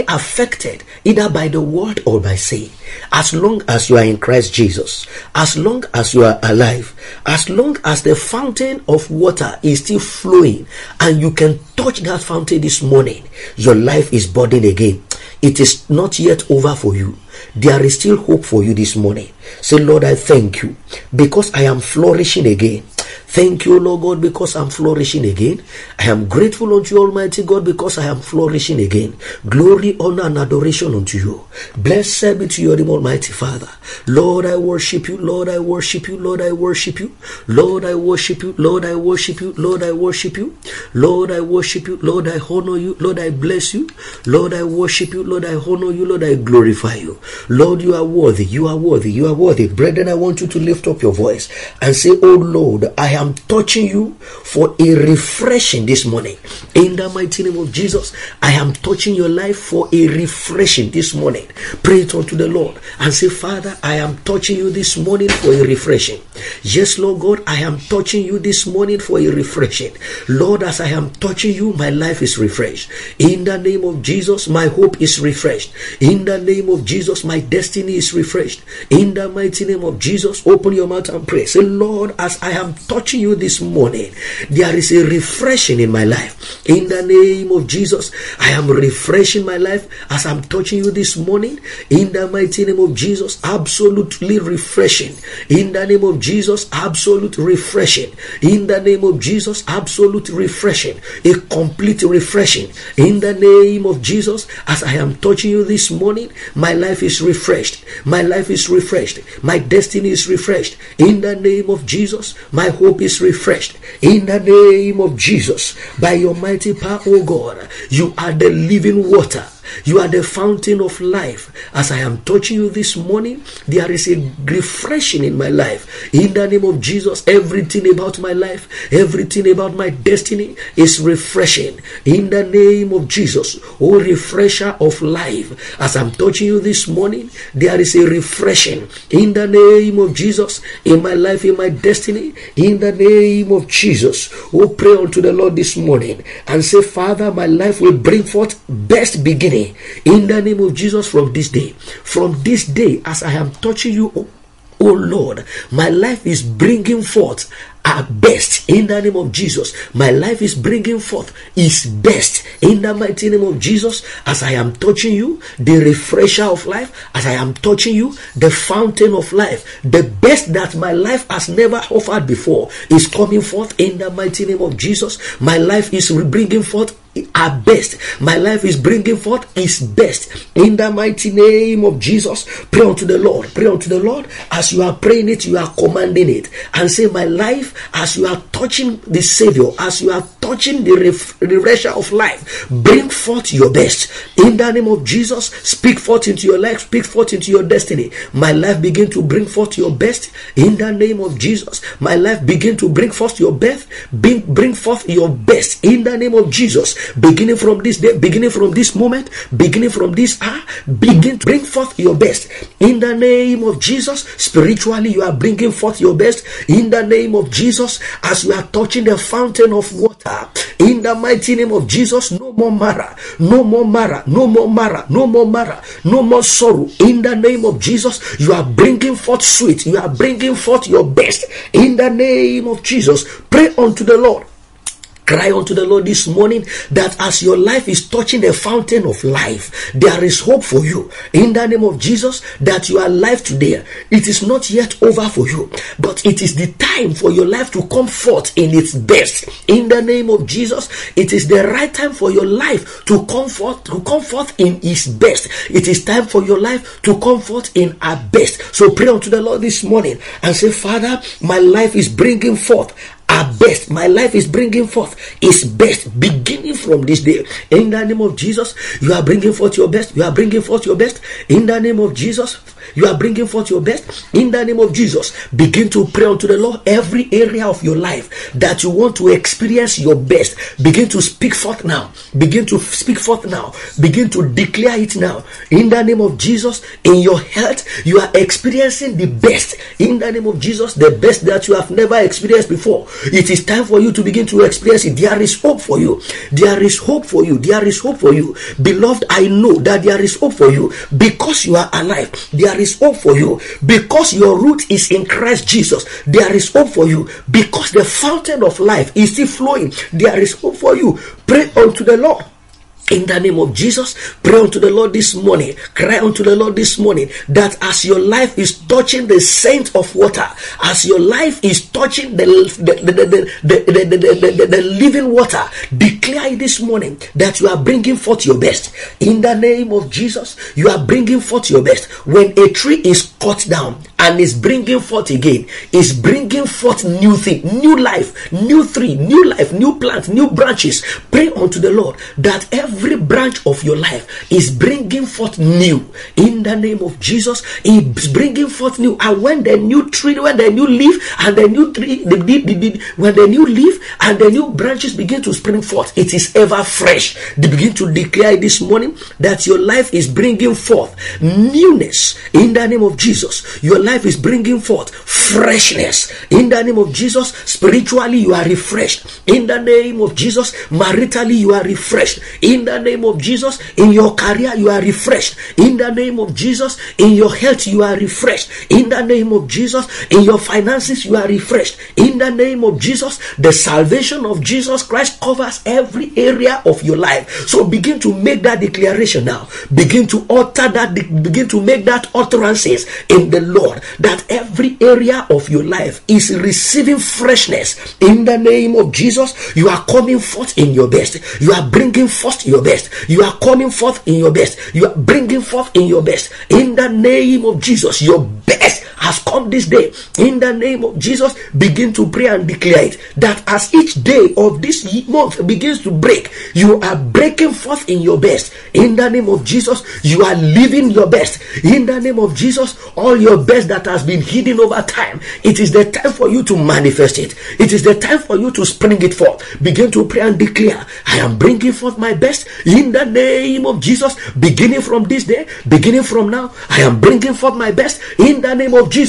affected either by the word or by sin. As long as you are in Christ Jesus, as long as you are alive, as long as the fountain of water is still flowing and you can touch that fountain this morning, your life is budding again. It is not yet over for you. There is still hope for you this morning. Say, Lord, I thank you because I am flourishing again. Thank you, Lord God, because I'm flourishing again. I am grateful unto you, Almighty God, because I am flourishing again. Glory, honor, and adoration unto you. Blessed be to your name, Almighty Father. Lord, I worship you. Lord, I worship you. Lord, I worship you. Lord, I worship you. Lord, I worship you. Lord, I worship you. Lord, I worship you. Lord, I honor you. Lord, I bless you. Lord, I worship you. Lord, I honor you. Lord, I glorify you. Lord, you are worthy. You are worthy. You are worthy. Brethren, I want you to lift up your voice and say, Oh Lord, I am touching you for a refreshing this morning. In the mighty name of Jesus, I am touching your life for a refreshing this morning. Pray it unto the Lord and say, Father, I am touching you this morning for a refreshing. Yes, Lord God, I am touching you this morning for a refreshing. Lord, as I am touching you, my life is refreshed. In the name of Jesus, my hope is refreshed. In the name of Jesus, my destiny is refreshed. In the mighty name of Jesus, open your mouth and pray. Say, Lord, as I am touching touching you this morning, there is a refreshing in my life. In the name of Jesus, I am refreshing my life as I'm touching you this morning. In the mighty name of Jesus, absolutely refreshing. In the name of Jesus, absolute refreshing. In the name of Jesus, absolute refreshing. A complete refreshing. In the name of Jesus, as I am touching you this morning, my life is refreshed. My life is refreshed. My destiny is refreshed. In the name of Jesus, my hope is refreshed. In the name of Jesus, by your mighty power, oh God, you are the living water. You are the fountain of life. As I am touching you this morning, there is a refreshing in my life. In the name of Jesus, everything about my life, everything about my destiny is refreshing. In the name of Jesus, O refresher of life, as I'm touching you this morning, there is a refreshing. In the name of Jesus, in my life, in my destiny, in the name of Jesus, O pray unto the Lord this morning and say, Father, my life will bring forth best beginning. In the name of Jesus, from this day, as I am touching you, oh Lord, my life is bringing forth our best. In the name of Jesus, my life is bringing forth its best. In the mighty name of Jesus, as I am touching you, the refresher of life, as I am touching you, the fountain of life, the best that my life has never offered before is coming forth. In the mighty name of Jesus, my life is bringing forth our best. My life is bringing forth its best. In the mighty name of Jesus, pray unto the Lord. Pray unto the Lord. As you are praying it, you are commanding it. And say, my life, as you are touching the Savior, as you are touching the refresher of life, bring forth your best. In the name of Jesus, speak forth into your life, speak forth into your destiny. My life, begin to bring forth your best. In the name of Jesus, my life, begin to bring forth your best. Bring forth your best. In the name of Jesus, beginning from this day, beginning from this moment, beginning from this hour, begin to bring forth your best. In the name of Jesus, spiritually you are bringing forth your best. In the name of Jesus, as you are touching the fountain of water. In the mighty name of Jesus, no more Marah, no more Marah, no more Marah, no more Marah, no more sorrow. In the name of Jesus, you are bringing forth sweet, you are bringing forth your best. In the name of Jesus, pray unto the Lord. Cry unto the Lord this morning that as your life is touching the fountain of life, there is hope for you. In the name of Jesus, that you are alive today, it is not yet over for you, but it is the time for your life to come forth in its best. In the name of Jesus, it is the right time for your life to come forth in its best. It is time for your life to come forth in our best. So pray unto the Lord this morning and say, Father, my life is bringing forth our best. My life is bringing forth its best, beginning from this day. In the name of Jesus, you are bringing forth your best. You are bringing forth your best. In the name of Jesus, you are bringing forth your best. In the name of Jesus, begin to pray unto the Lord. Every area of your life that you want to experience your best, begin to speak forth now. Begin to speak forth now. Begin to declare it now. In the name of Jesus, in your health, you are experiencing the best. In the name of Jesus, the best that you have never experienced before. It is time for you to begin to experience it. There is hope for you. There is hope for you. There is hope for you. Beloved, I know that there is hope for you because you are alive. There is hope for you because your root is in Christ Jesus. There is hope for you because the fountain of life is still flowing. There is hope for you. Pray unto the Lord. In the name of Jesus, pray unto the Lord this morning. Cry unto the Lord this morning that as your life is touching the saint of water, as your life is touching the living water, declare this morning that you are bringing forth your best. In the name of Jesus, you are bringing forth your best. When a tree is cut down and is bringing forth again, is bringing forth new thing, new life, new tree, new life, new plant, new branches. Pray unto the Lord that every branch of your life is bringing forth new. In the name of Jesus, it's bringing forth new. And when the new tree, when the new leaf and the new tree, when the new leaf and the new branches begin to spring forth, it is ever fresh. They begin to declare this morning that your life is bringing forth newness. In the name of Jesus, your life is bringing forth freshness. In the name of Jesus, spiritually you are refreshed. In the name of Jesus, maritally you are refreshed. In the name of Jesus, in your career you are refreshed. In the name of Jesus, in your health you are refreshed. In the name of Jesus, in your finances you are refreshed. In the name of Jesus, the salvation of Jesus Christ covers every area of your life. So begin to make that declaration now. Begin to utter that, begin to make that utterances in the Lord, that every area of your life is receiving freshness. In the name of Jesus, you are coming forth in your best. You are bringing forth your best. You are coming forth in your best. You are bringing forth in your best. In the name of Jesus, your best has come this day. In the name of Jesus, begin to pray and declare it, that as each day of this month begins to break, you are breaking forth in your best. In the name of Jesus, you are living your best. In the name of Jesus, all your best that has been hidden over time, it is the time for you to manifest it. It is the time for you to spring it forth. Begin to pray and declare, I am bringing forth my best in the name of Jesus. Beginning from this day, beginning from now, I am bringing forth my best in the name of Jesus.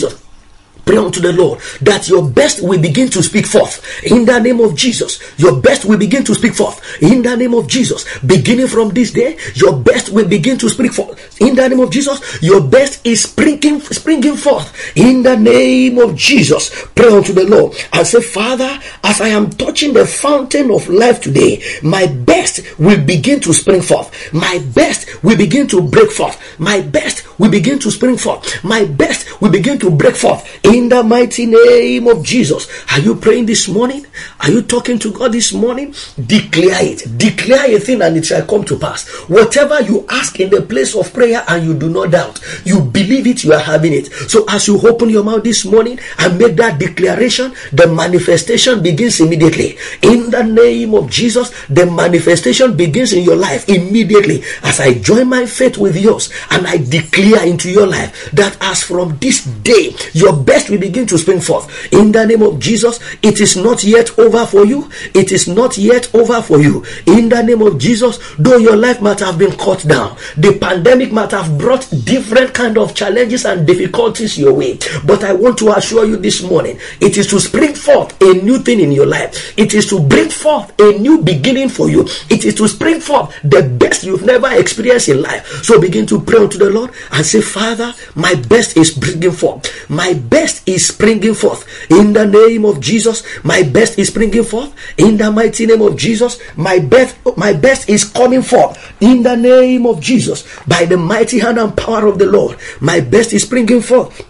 Pray unto the Lord that your best will begin to speak forth in the name of Jesus. Your best will begin to speak forth in the name of Jesus. Beginning from this day, your best will begin to speak forth in the name of Jesus. Your best is springing forth in the name of Jesus. Pray unto the Lord and say, Father, as I am touching the fountain of life today, my best will begin to spring forth. My best will begin to break forth. My best will begin to spring forth. My best will begin to break forth. In the mighty name of Jesus. Are you praying this morning? Are you talking to God this morning? Declare it. Declare a thing and it shall come to pass. Whatever you ask in the place of prayer and you do not doubt, you believe it, you are having it. So as you open your mouth this morning and make that declaration, the manifestation begins immediately. In the name of Jesus, the manifestation begins in your life immediately. As I join my faith with yours and I declare into your life that as from this day, your best we begin to spring forth in the name of Jesus. It is not yet over for you. It is not yet over for you. In the name of Jesus, though your life might have been cut down, the pandemic might have brought different kind of challenges and difficulties your way, but I want to assure you this morning, it is to spring forth a new thing in your life. It is to bring forth a new beginning for you. It is to spring forth the best you've never experienced in life. So begin to pray unto the Lord and say, Father, my best is bringing forth. My best is springing forth in the name of Jesus. My best is springing forth in the mighty name of Jesus. My best is coming forth in the name of Jesus. By the mighty hand and power of the Lord, my best is springing forth.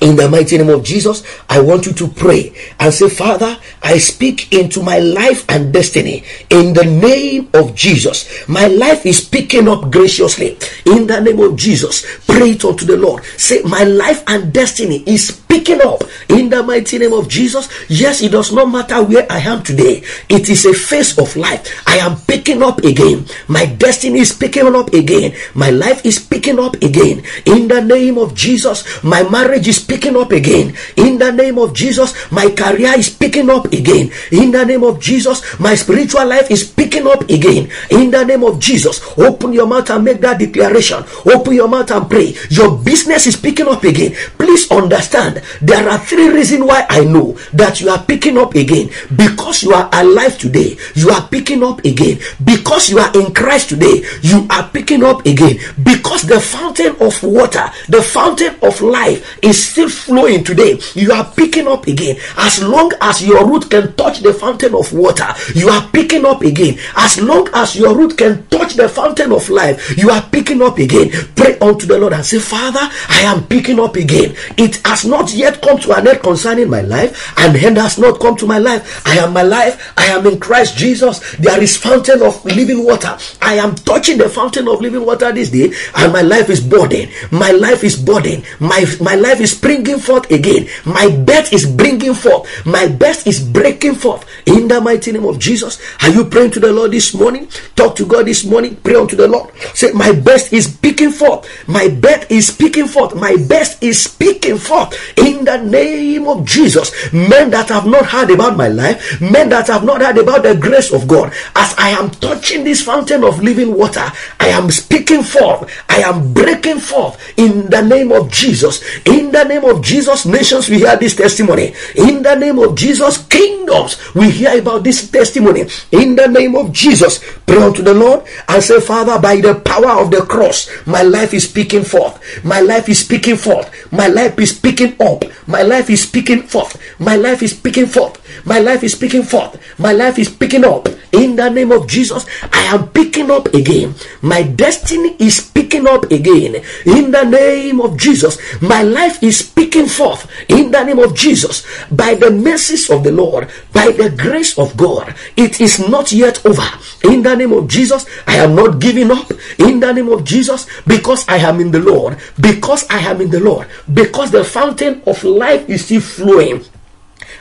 In the mighty name of Jesus, I want you to pray and say, Father, I speak into my life and destiny in the name of Jesus. My life is picking up graciously in the name of Jesus. Pray it unto the Lord. Say, my life and destiny is picking up in the mighty name of Jesus. Yes, it does not matter where I am today. It is a phase of life. I am picking up again. My destiny is picking up again. My life is picking up again. In the name of Jesus, my marriage is picking up again. In the name of Jesus, my career is picking up again. In the name of Jesus, my spiritual life is picking up again. In the name of Jesus, open your mouth and make that declaration. Open your mouth and pray. Your business is picking up again. Please understand, there are three reasons why I know that you are picking up again. Because you are alive today, you are picking up again. Because you are in Christ today, you are picking up again. Because the fountain of water, the fountain of life is still flowing today, you are picking up again. As long as your root can touch the fountain of water, you are picking up again. As long as your root can touch the fountain of life, you are picking up again. Pray unto the Lord and say, Father, I am picking up again. It has not yet come to an end concerning my life, and end has not come to my life. I am alive. I am in Christ Jesus. There is fountain of living water. I am touching the fountain of living water this day, and my life is budding. My life is budding. My life is springing forth again. My best is bringing forth. My best is breaking forth in the mighty name of Jesus. Are you praying to the Lord this morning? Talk to God this morning. Pray unto the Lord. Say, my best is speaking forth. My best is speaking forth. My best is speaking forth in the name of Jesus. Men that have not heard about my life, men that have not heard about the grace of God, as I am touching this fountain of living water, I am speaking forth. I am breaking forth in the name of Jesus. In the name of Jesus, nations will hear this testimony. In the name of Jesus, kingdoms will hear about this testimony. In the name of Jesus, pray unto the Lord and say, Father, by the power of the cross, my life is speaking forth. My life is speaking forth. My life is speaking up. My life is speaking forth. My life is speaking forth. My life is speaking forth. My life is picking up. In the name of Jesus, I am picking up again. My destiny is picking up again. In the name of Jesus, my life is picking forth. In the name of Jesus, by the mercies of the Lord, by the grace of God, it is not yet over. In the name of Jesus, I am not giving up. In the name of Jesus, because I am in the Lord. Because I am in the Lord. Because the fountain of life is still flowing.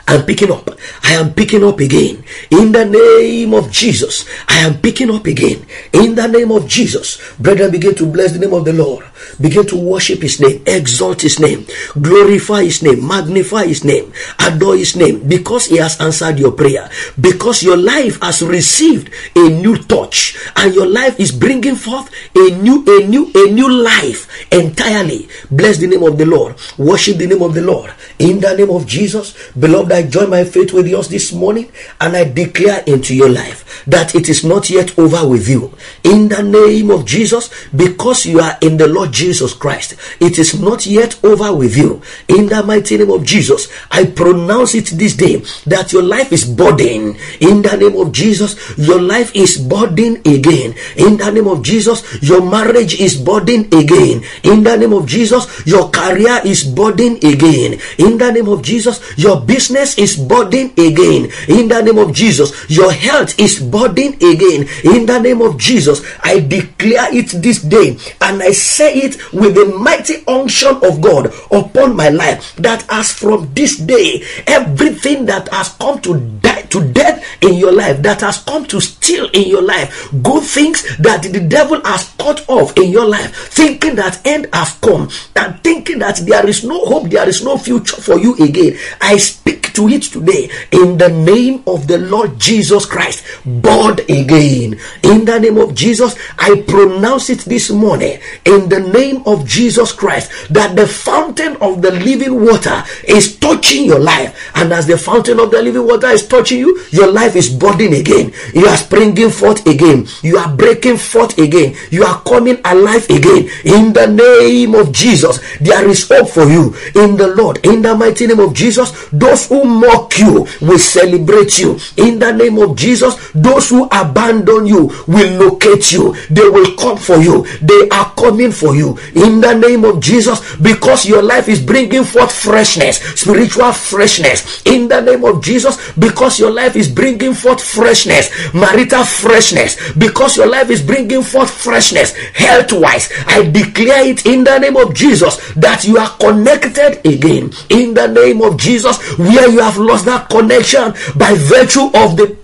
I'm picking up. I am picking up again. In the name of Jesus, I am picking up again. In the name of Jesus, brethren, begin to bless the name of the Lord. Begin to worship his name, exalt his name, glorify his name, magnify his name, adore his name, because he has answered your prayer, because your life has received a new touch, and your life is bringing forth a new life entirely. Bless the name of the Lord. Worship the name of the Lord. In the name of Jesus, beloved, I join my faith with yours this morning, and I declare into your life that it is not yet over with you. In the name of Jesus, because you are in the Lord Jesus Christ, it is not yet over with you. In the mighty name of Jesus, I pronounce it this day that your life is budding. In the name of Jesus, your life is budding again. In the name of Jesus, your marriage is budding again. In the name of Jesus, your career is budding again. In the name of Jesus, your business is budding again. In the name of Jesus, your health is budding again. In the name of Jesus, I declare it this day, and I say it with the mighty unction of God upon my life, that as from this day, everything that has come to die to death in your life, that has come to steal in your life, good things that the devil has cut off in your life, thinking that end has come, and thinking that there is no hope, there is no future for you again, I speak to it today in the name of the Lord Jesus Christ. Born again. In the name of Jesus, I pronounce it this morning in the name of Jesus Christ, that the fountain of the living water is touching your life, and as the fountain of the living water is touching you, your life is budding again. You are springing forth again. You are breaking forth again. You are coming alive again. In the name of Jesus, there is hope for you in the Lord. In the mighty name of Jesus, those who mock you will celebrate you. In the name of Jesus, those who abandon you will locate you. They will come for you. They are coming for you. In the name of Jesus, because your life is bringing forth freshness, spiritual freshness. In the name of Jesus, because your life is bringing forth freshness, marital freshness, because your life is bringing forth freshness, health-wise. I declare it in the name of Jesus that you are connected again. In the name of Jesus, where you have lost that connection by virtue of the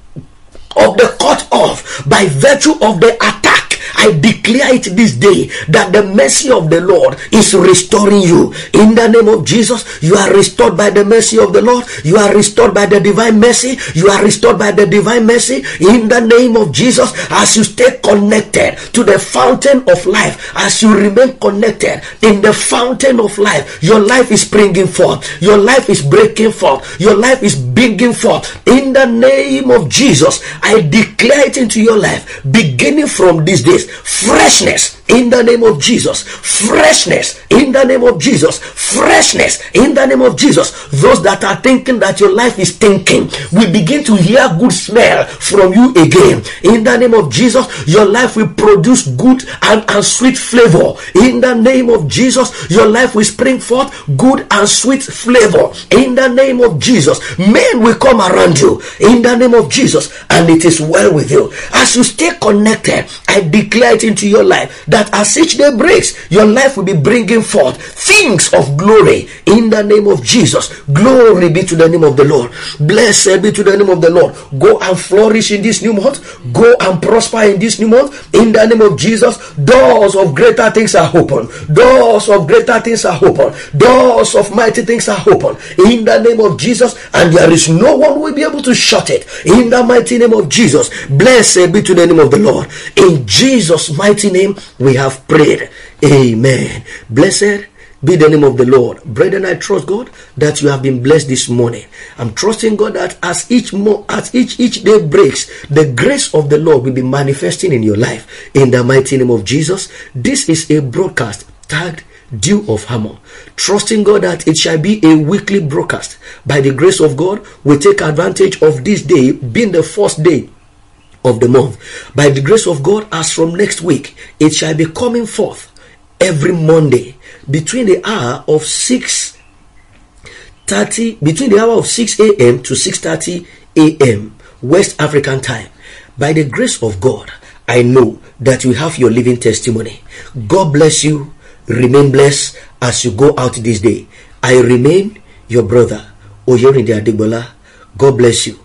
cut off, by virtue of the attack, I declare it this day that the mercy of the Lord is restoring you. In the name of Jesus, you are restored by the mercy of the Lord. You are restored by the divine mercy. You are restored by the divine mercy. In the name of Jesus, as you stay connected to the fountain of life, as you remain connected in the fountain of life, your life is springing forth. Your life is breaking forth. Your life is bringing forth. In the name of Jesus, I declare it into your life, beginning from this day. Freshness in the name of Jesus. Freshness in the name of Jesus. Freshness in the name of Jesus. Those that are thinking that your life is stinking, we begin to hear good smell from you again. In the name of Jesus, your life will produce good and sweet flavor. In the name of Jesus, your life will spring forth good and sweet flavor. In the name of Jesus, men will come around you. In the name of Jesus, and it is well with you. As you stay connected, I declare declare it into your life, that as each day breaks, your life will be bringing forth things of glory in the name of Jesus. Glory be to the name of the Lord. Blessed be to the name of the Lord. Go and flourish in this new month. Go and prosper in this new month. In the name of Jesus, doors of greater things are open. Doors of greater things are open. Doors of mighty things are open. In the name of Jesus, and there is no one who will be able to shut it. In the mighty name of Jesus, blessed be to the name of the Lord. In Jesus' mighty name, we have prayed. Amen. Blessed be the name of the Lord. Brethren, I trust God that you have been blessed this morning. I'm trusting God that as each day breaks, the grace of the Lord will be manifesting in your life. In the mighty name of Jesus, this is a broadcast tagged Dew of Harmony. Trusting God that it shall be a weekly broadcast. By the grace of God, we take advantage of this day being the first day of the month. By the grace of God, as from next week, it shall be coming forth every Monday between the hour of 6:30, between the hour of 6 a.m. to 6:30 a.m. West African time. By the grace of God, I know that you have your living testimony. God bless you. Remain blessed as you go out this day. I remain your brother, Oyerinde Adegbola. God bless you.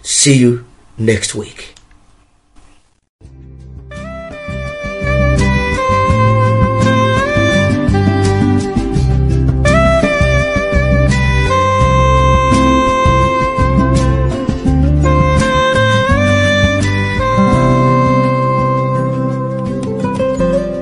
See you next week.